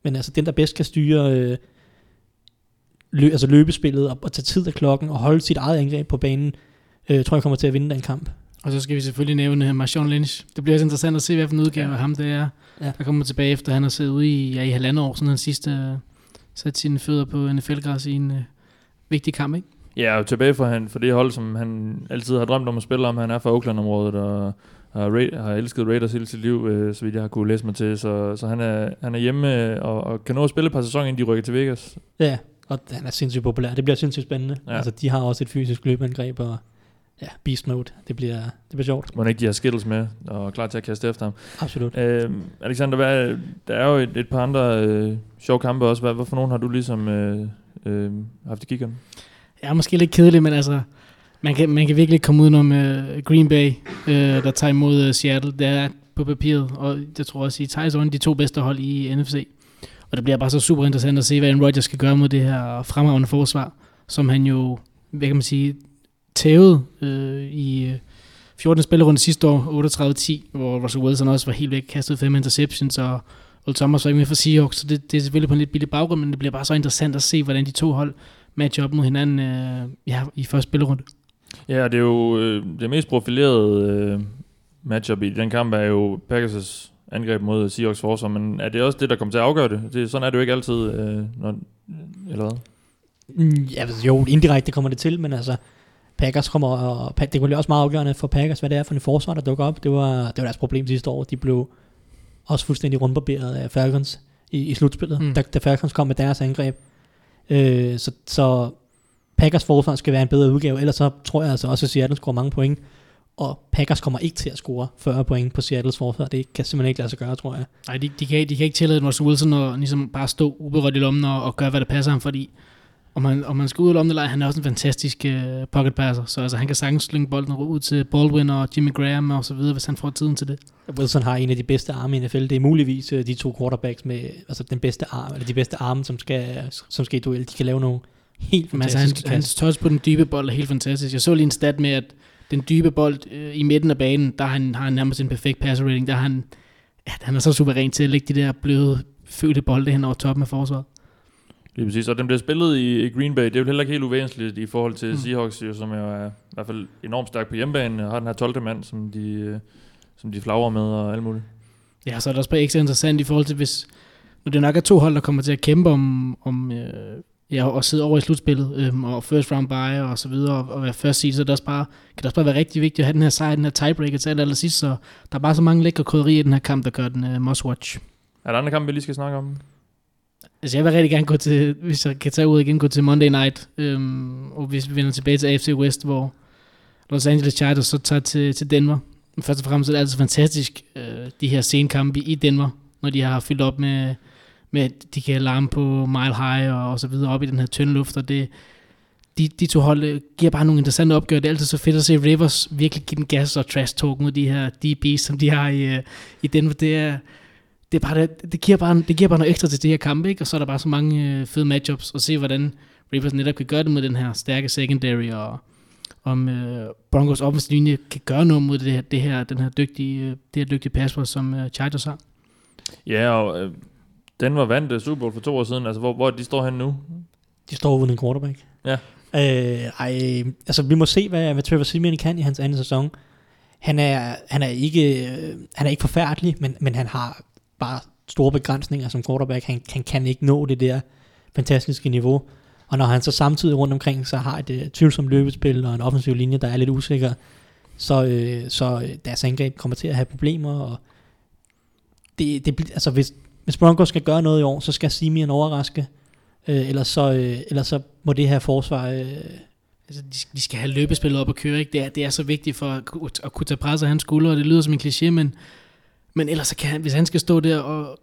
Men altså den, der bedst kan styre løbespillet og tage tid af klokken og holde sit eget angreb på banen, tror jeg kommer til at vinde den kamp. Og så skal vi selvfølgelig nævne Marshawn Lynch. Det bliver også interessant at se, hvad for en udgave af ham det er. Ja. Der kommer tilbage efter, han har siddet ude i halvandet år, sådan han sidst sat sine fødder på NFL-græs i en vigtig kamp, ikke? Ja, og tilbage for det hold, som han altid har drømt om at spille om. Han er fra Oakland-området og har elsket Raiders hele sit liv, så vidt jeg har kunne læse mig til. Så han er hjemme og kan nå at spille et par sæsoner, inden de rykker til Vegas. Ja, og han er sindssygt populær. Det bliver sindssygt spændende. Ja. Altså, de har også et fysisk løbeangreb og... Ja, beast mode. Det bliver sjovt. Må ikke de har Skittles med og klar til at kaste efter ham. Absolut. Alexander, der er jo et par andre sjove kampe også. Hvad for nogen har du ligesom haft i kiggerne? Ja, måske lidt kedeligt, men altså man kan virkelig komme udenom Green Bay, der tager imod Seattle. Der er på papiret, og jeg tror også i Thijs øjne de to bedste hold i NFC. Og det bliver bare så super interessant at se, hvad Aaron Rodgers skal gøre mod det her fremragende forsvar, som han jo, hvad kan man sige, tævet i 14. spillerunde sidste år, 38-10, hvor Russell Wilson også var helt væk, kastet 5 interceptions, og Old Thomas var ikke med for Seahawks, så det er selvfølgelig på en lidt billig baggrund, men det bliver bare så interessant at se, hvordan de to hold matcher op mod hinanden i første spillerunde. Ja, og det er jo det mest profilerede matchup i den kamp er jo Packers' angreb mod Seahawks forsvar, men er det også det, der kommer til at afgøre det? Sådan er det jo ikke altid, eller hvad? Ja, jo, indirekte kommer det til, men altså... Packers kommer, og det kunne også meget afgørende for Packers, hvad det er for en forsvar, der dukker op. Det var deres problem sidste år. De blev også fuldstændig rundbarberet af Falcons i slutspillet, da Falcons kom med deres angreb. Så Packers forsvar skal være en bedre udgave, ellers så tror jeg altså også, at Seattle scorer mange point. Og Packers kommer ikke til at score 40 point på Seattles forsvar. Det kan simpelthen ikke lade sig gøre, tror jeg. Nej, de kan ikke tillade Russell Wilson og ligesom bare stå uberørt i lommen og gøre, hvad der passer ham, fordi... Om man skal ud og omdeleje, han er også en fantastisk pocket passer, så altså, han kan sagtens slynge bolden ud til Baldwin og Jimmy Graham og så videre, hvis han får tiden til det. Wilson har en af de bedste arme i NFL. Det er muligvis de to quarterbacks med altså den bedste arm, eller de bedste arme, som skal i duel. De kan lave nogle helt fantastiske altså, hans touch på den dybe bold er helt fantastisk. Jeg så lige en stat med, at den dybe bold i midten af banen, der har han nærmest en perfekt passer rating. Der har han, ja, han er så suveræn til at lægge de der bløde, følte bolde hen over toppen af forsvaret. Det er præcis, og den bliver spillet i Green Bay. Det er jo heller ikke helt uvæsentligt i forhold til Seahawks, som jo er i hvert fald enormt stærk på hjemmebane, og har den her 12. mand, som de flagrer med og alt muligt. Ja, så er det også bare ekstra interessant i forhold til, hvis nu det nok er to hold, der kommer til at kæmpe om at sidde over i slutspillet, og first round bye og så videre, og være first seed, så det også bare, kan det også bare være rigtig vigtigt at have den her sejr, den her tiebreaker til allersidst, så der er bare så mange lækre krydderier i den her kamp, der gør den must-watch. Er der andre kampe, vi lige skal snakke om? Altså jeg vil rigtig gerne gå til, hvis jeg kan tage ud igen, gå til Monday Night, og hvis vi vender tilbage til AFC West, hvor Los Angeles Chargers så tager til Denver. Først og fremmest er det altså fantastisk, de her senkampe i Denver, når de har fyldt op med de kan larme på Mile High og så videre op i den her tynde luft, og de to hold giver bare nogle interessante opgør. Det er altid så fedt at se Rivers virkelig give den gas og trash talk mod de her DB's, som de har i Denver. Det giver bare noget ekstra til det her kamp, ikke? Og så er der bare så mange fede matchups, og se hvordan Rivers netop kan gøre det med den her stærke secondary, og om Broncos offensive linje kan gøre noget mod det her dygtige passer, som Chargers har. Ja, og den var vandt Super Bowl for 2 år siden, altså hvor de står henne nu? De står uden en quarterback. Ja. Altså vi må se, hvad Trevor Siemian kan i hans anden sæson. Han er ikke forfærdelig, men han har bare store begrænsninger som quarterback. Han kan ikke nå det der fantastiske niveau. Og når han så samtidig rundt omkring, så har et tvivlsomt løbespil og en offensiv linje, der er lidt usikker, så deres angreb kommer til at have problemer. Og altså hvis Broncos skal gøre noget i år, så skal Simeon overraske. Ellers så må det her forsvar... Altså, de skal have løbespillet op og køre, ikke? Det er så vigtigt for at kunne tage pres af hans skuldre, og det lyder som en kliché, men ellers, så kan han, hvis han skal stå der, og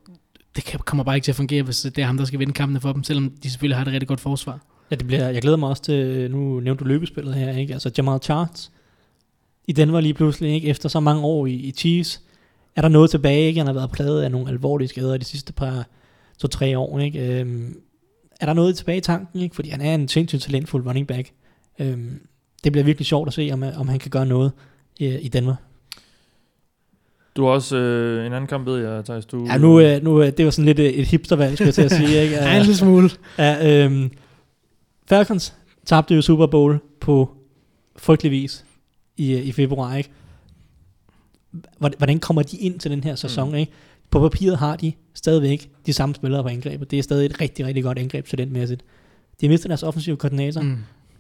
det kommer bare ikke til at fungere, hvis det er ham, der skal vinde kampene for dem, selvom de selvfølgelig har et rigtig godt forsvar. Ja, jeg glæder mig også til, nu nævnte du løbespillet her, ikke? Altså Jamal Charles i Denver lige pludselig, ikke? Efter så mange år i Chiefs, er der noget tilbage, ikke? Han har været plaget af nogle alvorlige skader de sidste par 2-3 år, ikke? Er der noget tilbage i tanken, ikke? Fordi han er en sindssygt talentfuld running back. Det bliver virkelig sjovt at se, om han kan gøre noget i Danmark. Du har også en anden kamp, ved jeg, Thijs. Du... Ja, nu, det var sådan lidt et hipstervalg, skulle jeg til at sige. Ikke? Ja, en lille smule. Ja, Falcons tabte jo Super Bowl på frygtelig vis i februar, ikke? Hvordan kommer de ind til den her sæson, ikke? På papiret har de stadigvæk de samme spillere på angrebet. Det er stadig et rigtig, rigtig godt angreb talentmæssigt. De mister deres offensive koordinator.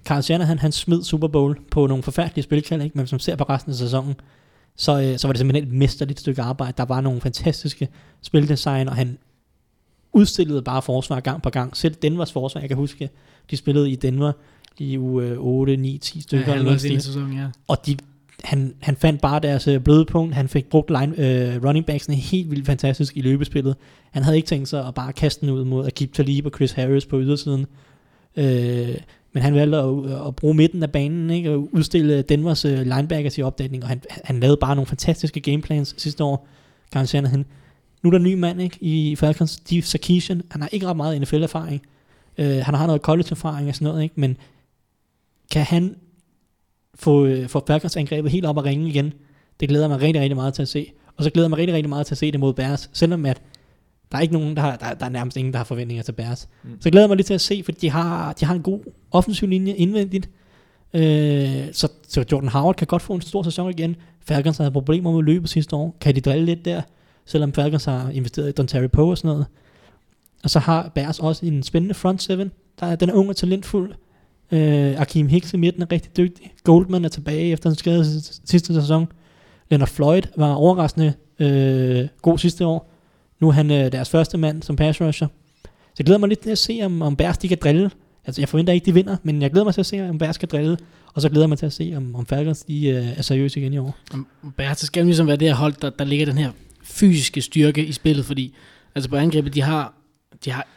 Carl Shanahan, han smed Super Bowl på nogle forfærdelige spilkald, ikke? Men som ser på resten af sæsonen, så var det simpelthen et mesterligt stykke arbejde. Der var nogle fantastiske spildesign, og han udstillede bare forsvar gang på gang. Selv Denvers forsvar, jeg kan huske, de spillede i Denver i uge 8, 9, 10 stykker. Ja, eller sæson, ja. Og han fandt bare deres bløde punkt. Han fik brugt running backsene helt vildt fantastisk i løbespillet. Han havde ikke tænkt sig at bare kaste den ud mod Aqib Talib og Chris Harris på ydersiden. Men han valgte at bruge midten af banen, ikke? Og udstille Denvers linebackers i opdatning, og han lavede bare nogle fantastiske gameplans sidste år, Karen Shanahan. Nu er der en ny mand, ikke? I Falcons, Steve Sarkisian. Han har ikke ret meget NFL-erfaring. Han har noget college-erfaring og sådan noget, ikke? Men kan han få Falcons-angrebet helt op at ringe igen? Det glæder mig rigtig, rigtig meget til at se. Og så glæder jeg mig rigtig, rigtig meget til at se det mod Bears, selvom at der er ikke nogen, der er nærmest ingen, der har forventninger til Bears. Så glæder jeg mig lige til at se, for de har en god offensiv linje indvendigt. Så Jordan Howard kan godt få en stor sæson igen. Falcons havde problemer med løbet sidste år. Kan de drille lidt der, selvom Falcons har investeret i Dontari Poe og sådan noget. Og så har Bears også en spændende front seven. Den er ung og talentfuld. Akeem Hicks i midten er rigtig dygtig. Goldman er tilbage efter en skade sidste sæson. Leonard Floyd var overraskende god sidste år. Nu er han deres første mand som pass rusher. Så jeg glæder mig lidt til at se, om Bears de kan drille. Altså, jeg forventer ikke, de vinder, men jeg glæder mig til at se, om Bears kan drille. Og så glæder jeg mig til at se, om Falcons de er seriøse igen i år. Bears skal jo ligesom være det her hold, der ligger den her fysiske styrke i spillet, fordi altså på angrebet, de har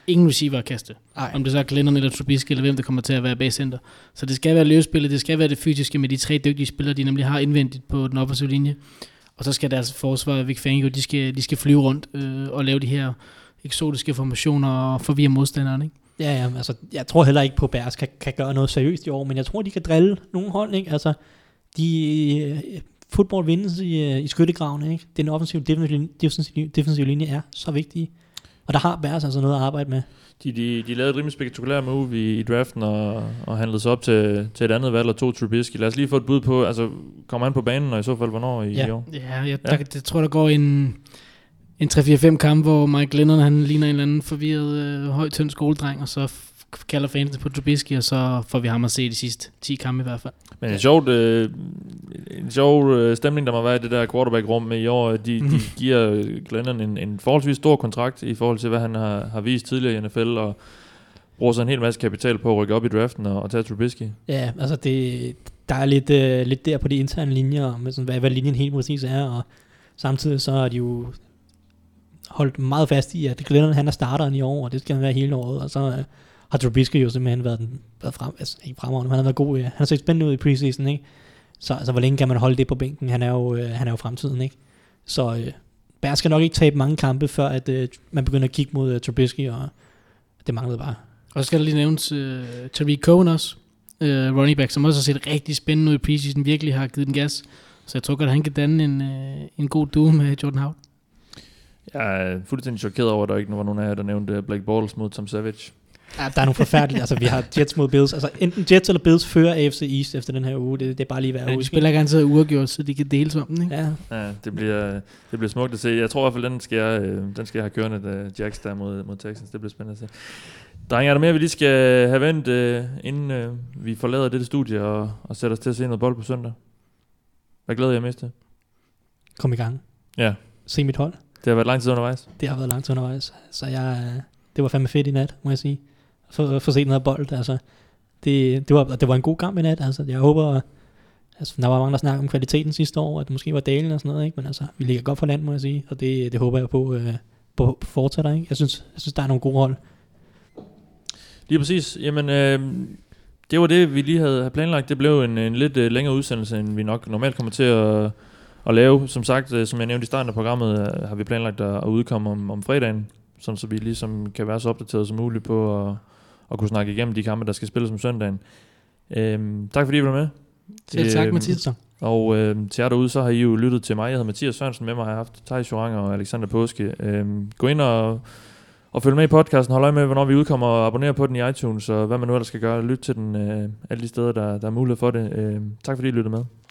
ingen receiver at kaste. Ej. Om det så er Glennon eller Trubisky, eller hvem der kommer til at være bag center. Så det skal være løbespillet, det skal være det fysiske med de tre dygtige spillere, de nemlig har indvendigt på den offensive linje. Og så skal deres forsvar, Vic Fangio, de skal flyve rundt og lave de her eksotiske formationer og forvirre modstanderen, ikke? Ja, altså jeg tror heller ikke på, at Bears kan gøre noget seriøst i år, men jeg tror, de kan drille nogle hold, ikke? Altså, fodbold vindes i skyttegravene, ikke? Den offensive defensive linje er så vigtig, og der har Bears altså noget at arbejde med. De lavede et rimelig spektakulært move i draften og handlede sig op til et andet valg og to Trubisky. Lad os lige få et bud på, altså kommer han på banen, og i så fald hvornår i år? Ja, jeg tror der går en 3-4-5 kamp, hvor Mike Glennon han ligner en eller anden forvirret høj, tynd skoledreng, og så kalder fansen på Trubisky, og så får vi ham at se de sidste 10 kampe i hvert fald. Men en sjov stemning, der må være i det der quarterback-rum i år. De giver Glennon en forholdsvis stor kontrakt i forhold til, hvad han har vist tidligere i NFL, og bruger så en hel masse kapital på at rykke op i draften og tage Trubisky. Ja, altså der er lidt der på de interne linjer, med sådan, hvad linjen helt præcis er, og samtidig så er de jo holdt meget fast i, at Glennon han er starteren i år, og det skal han være hele året, og så har Trubisky jo simpelthen været frem, altså ikke fremragende, men han har været god, ja. Han har set spændende ud i preseason, ikke? Så altså, hvor længe kan man holde det på bænken? Han er jo fremtiden, ikke? Så Bears skal nok ikke tabe mange kampe, før at man begynder at kigge mod Trubisky, og det manglede bare. Og så skal der lige nævnes Tariq Cohen også, running back, som også har set rigtig spændende ud i preseason, virkelig har givet den gas. Så jeg tror godt, at han kan danne en god duo med Jordan Howard. Jeg er fuldstændig chokeret over, at der ikke var nogen af jer, der nævnte Blake Bortles mod Tom Savage. Ja, der er nogle forfærdelige, altså vi har Jets mod Bills, altså enten Jets eller Bills fører AFC East efter den her uge, det er bare lige værd at huske. De spiller ikke altid uafgjort, så de kan deles om den, ikke? Ja. Ja, det bliver smukt at se. Jeg tror i hvert fald, den skal jeg have kørende, Jacks der mod Texans, det bliver spændende at se. Drenge, er der mere, vi lige skal have vendt, inden vi forlader dette studie og sætter os til at se noget bold på søndag? Hvad glæder jeg mest til? Kom i gang. Ja. Se mit hold. Det har været lang tid undervejs. Så det var fandme fedt i nat, må jeg sige. For set noget bold, altså. Det var en god kamp i nat, altså. Jeg håber, altså, der var mange, der snakkede om kvaliteten sidste år, at det måske var dalen og sådan noget, ikke? Men altså, vi ligger godt for land, må jeg sige, og det håber jeg på fortsætter, ikke? Jeg synes, der er nogle gode hold. Lige præcis. Jamen, det var det, vi lige havde planlagt. Det blev en lidt længere udsendelse, end vi nok normalt kommer til at lave. Som sagt, som jeg nævnte i starten af programmet, har vi planlagt at udkomme om fredagen, sådan så vi ligesom kan være så opdateret som muligt på at kunne snakke igennem de kampe, der skal spilles om søndagen. Tak fordi I var med. Selv tak, Mathias. Og til jer derude, så har I jo lyttet til mig. Jeg hedder Mathias Sørensen, med mig har jeg haft Thijs Joranger og Alexander Påske. Gå ind og følg med i podcasten. Hold øje med, hvornår vi udkommer, og abonner på den i iTunes, og hvad man nu ellers skal gøre. Lyt til den alle de steder, der er mulighed for det. Tak fordi I lyttede med.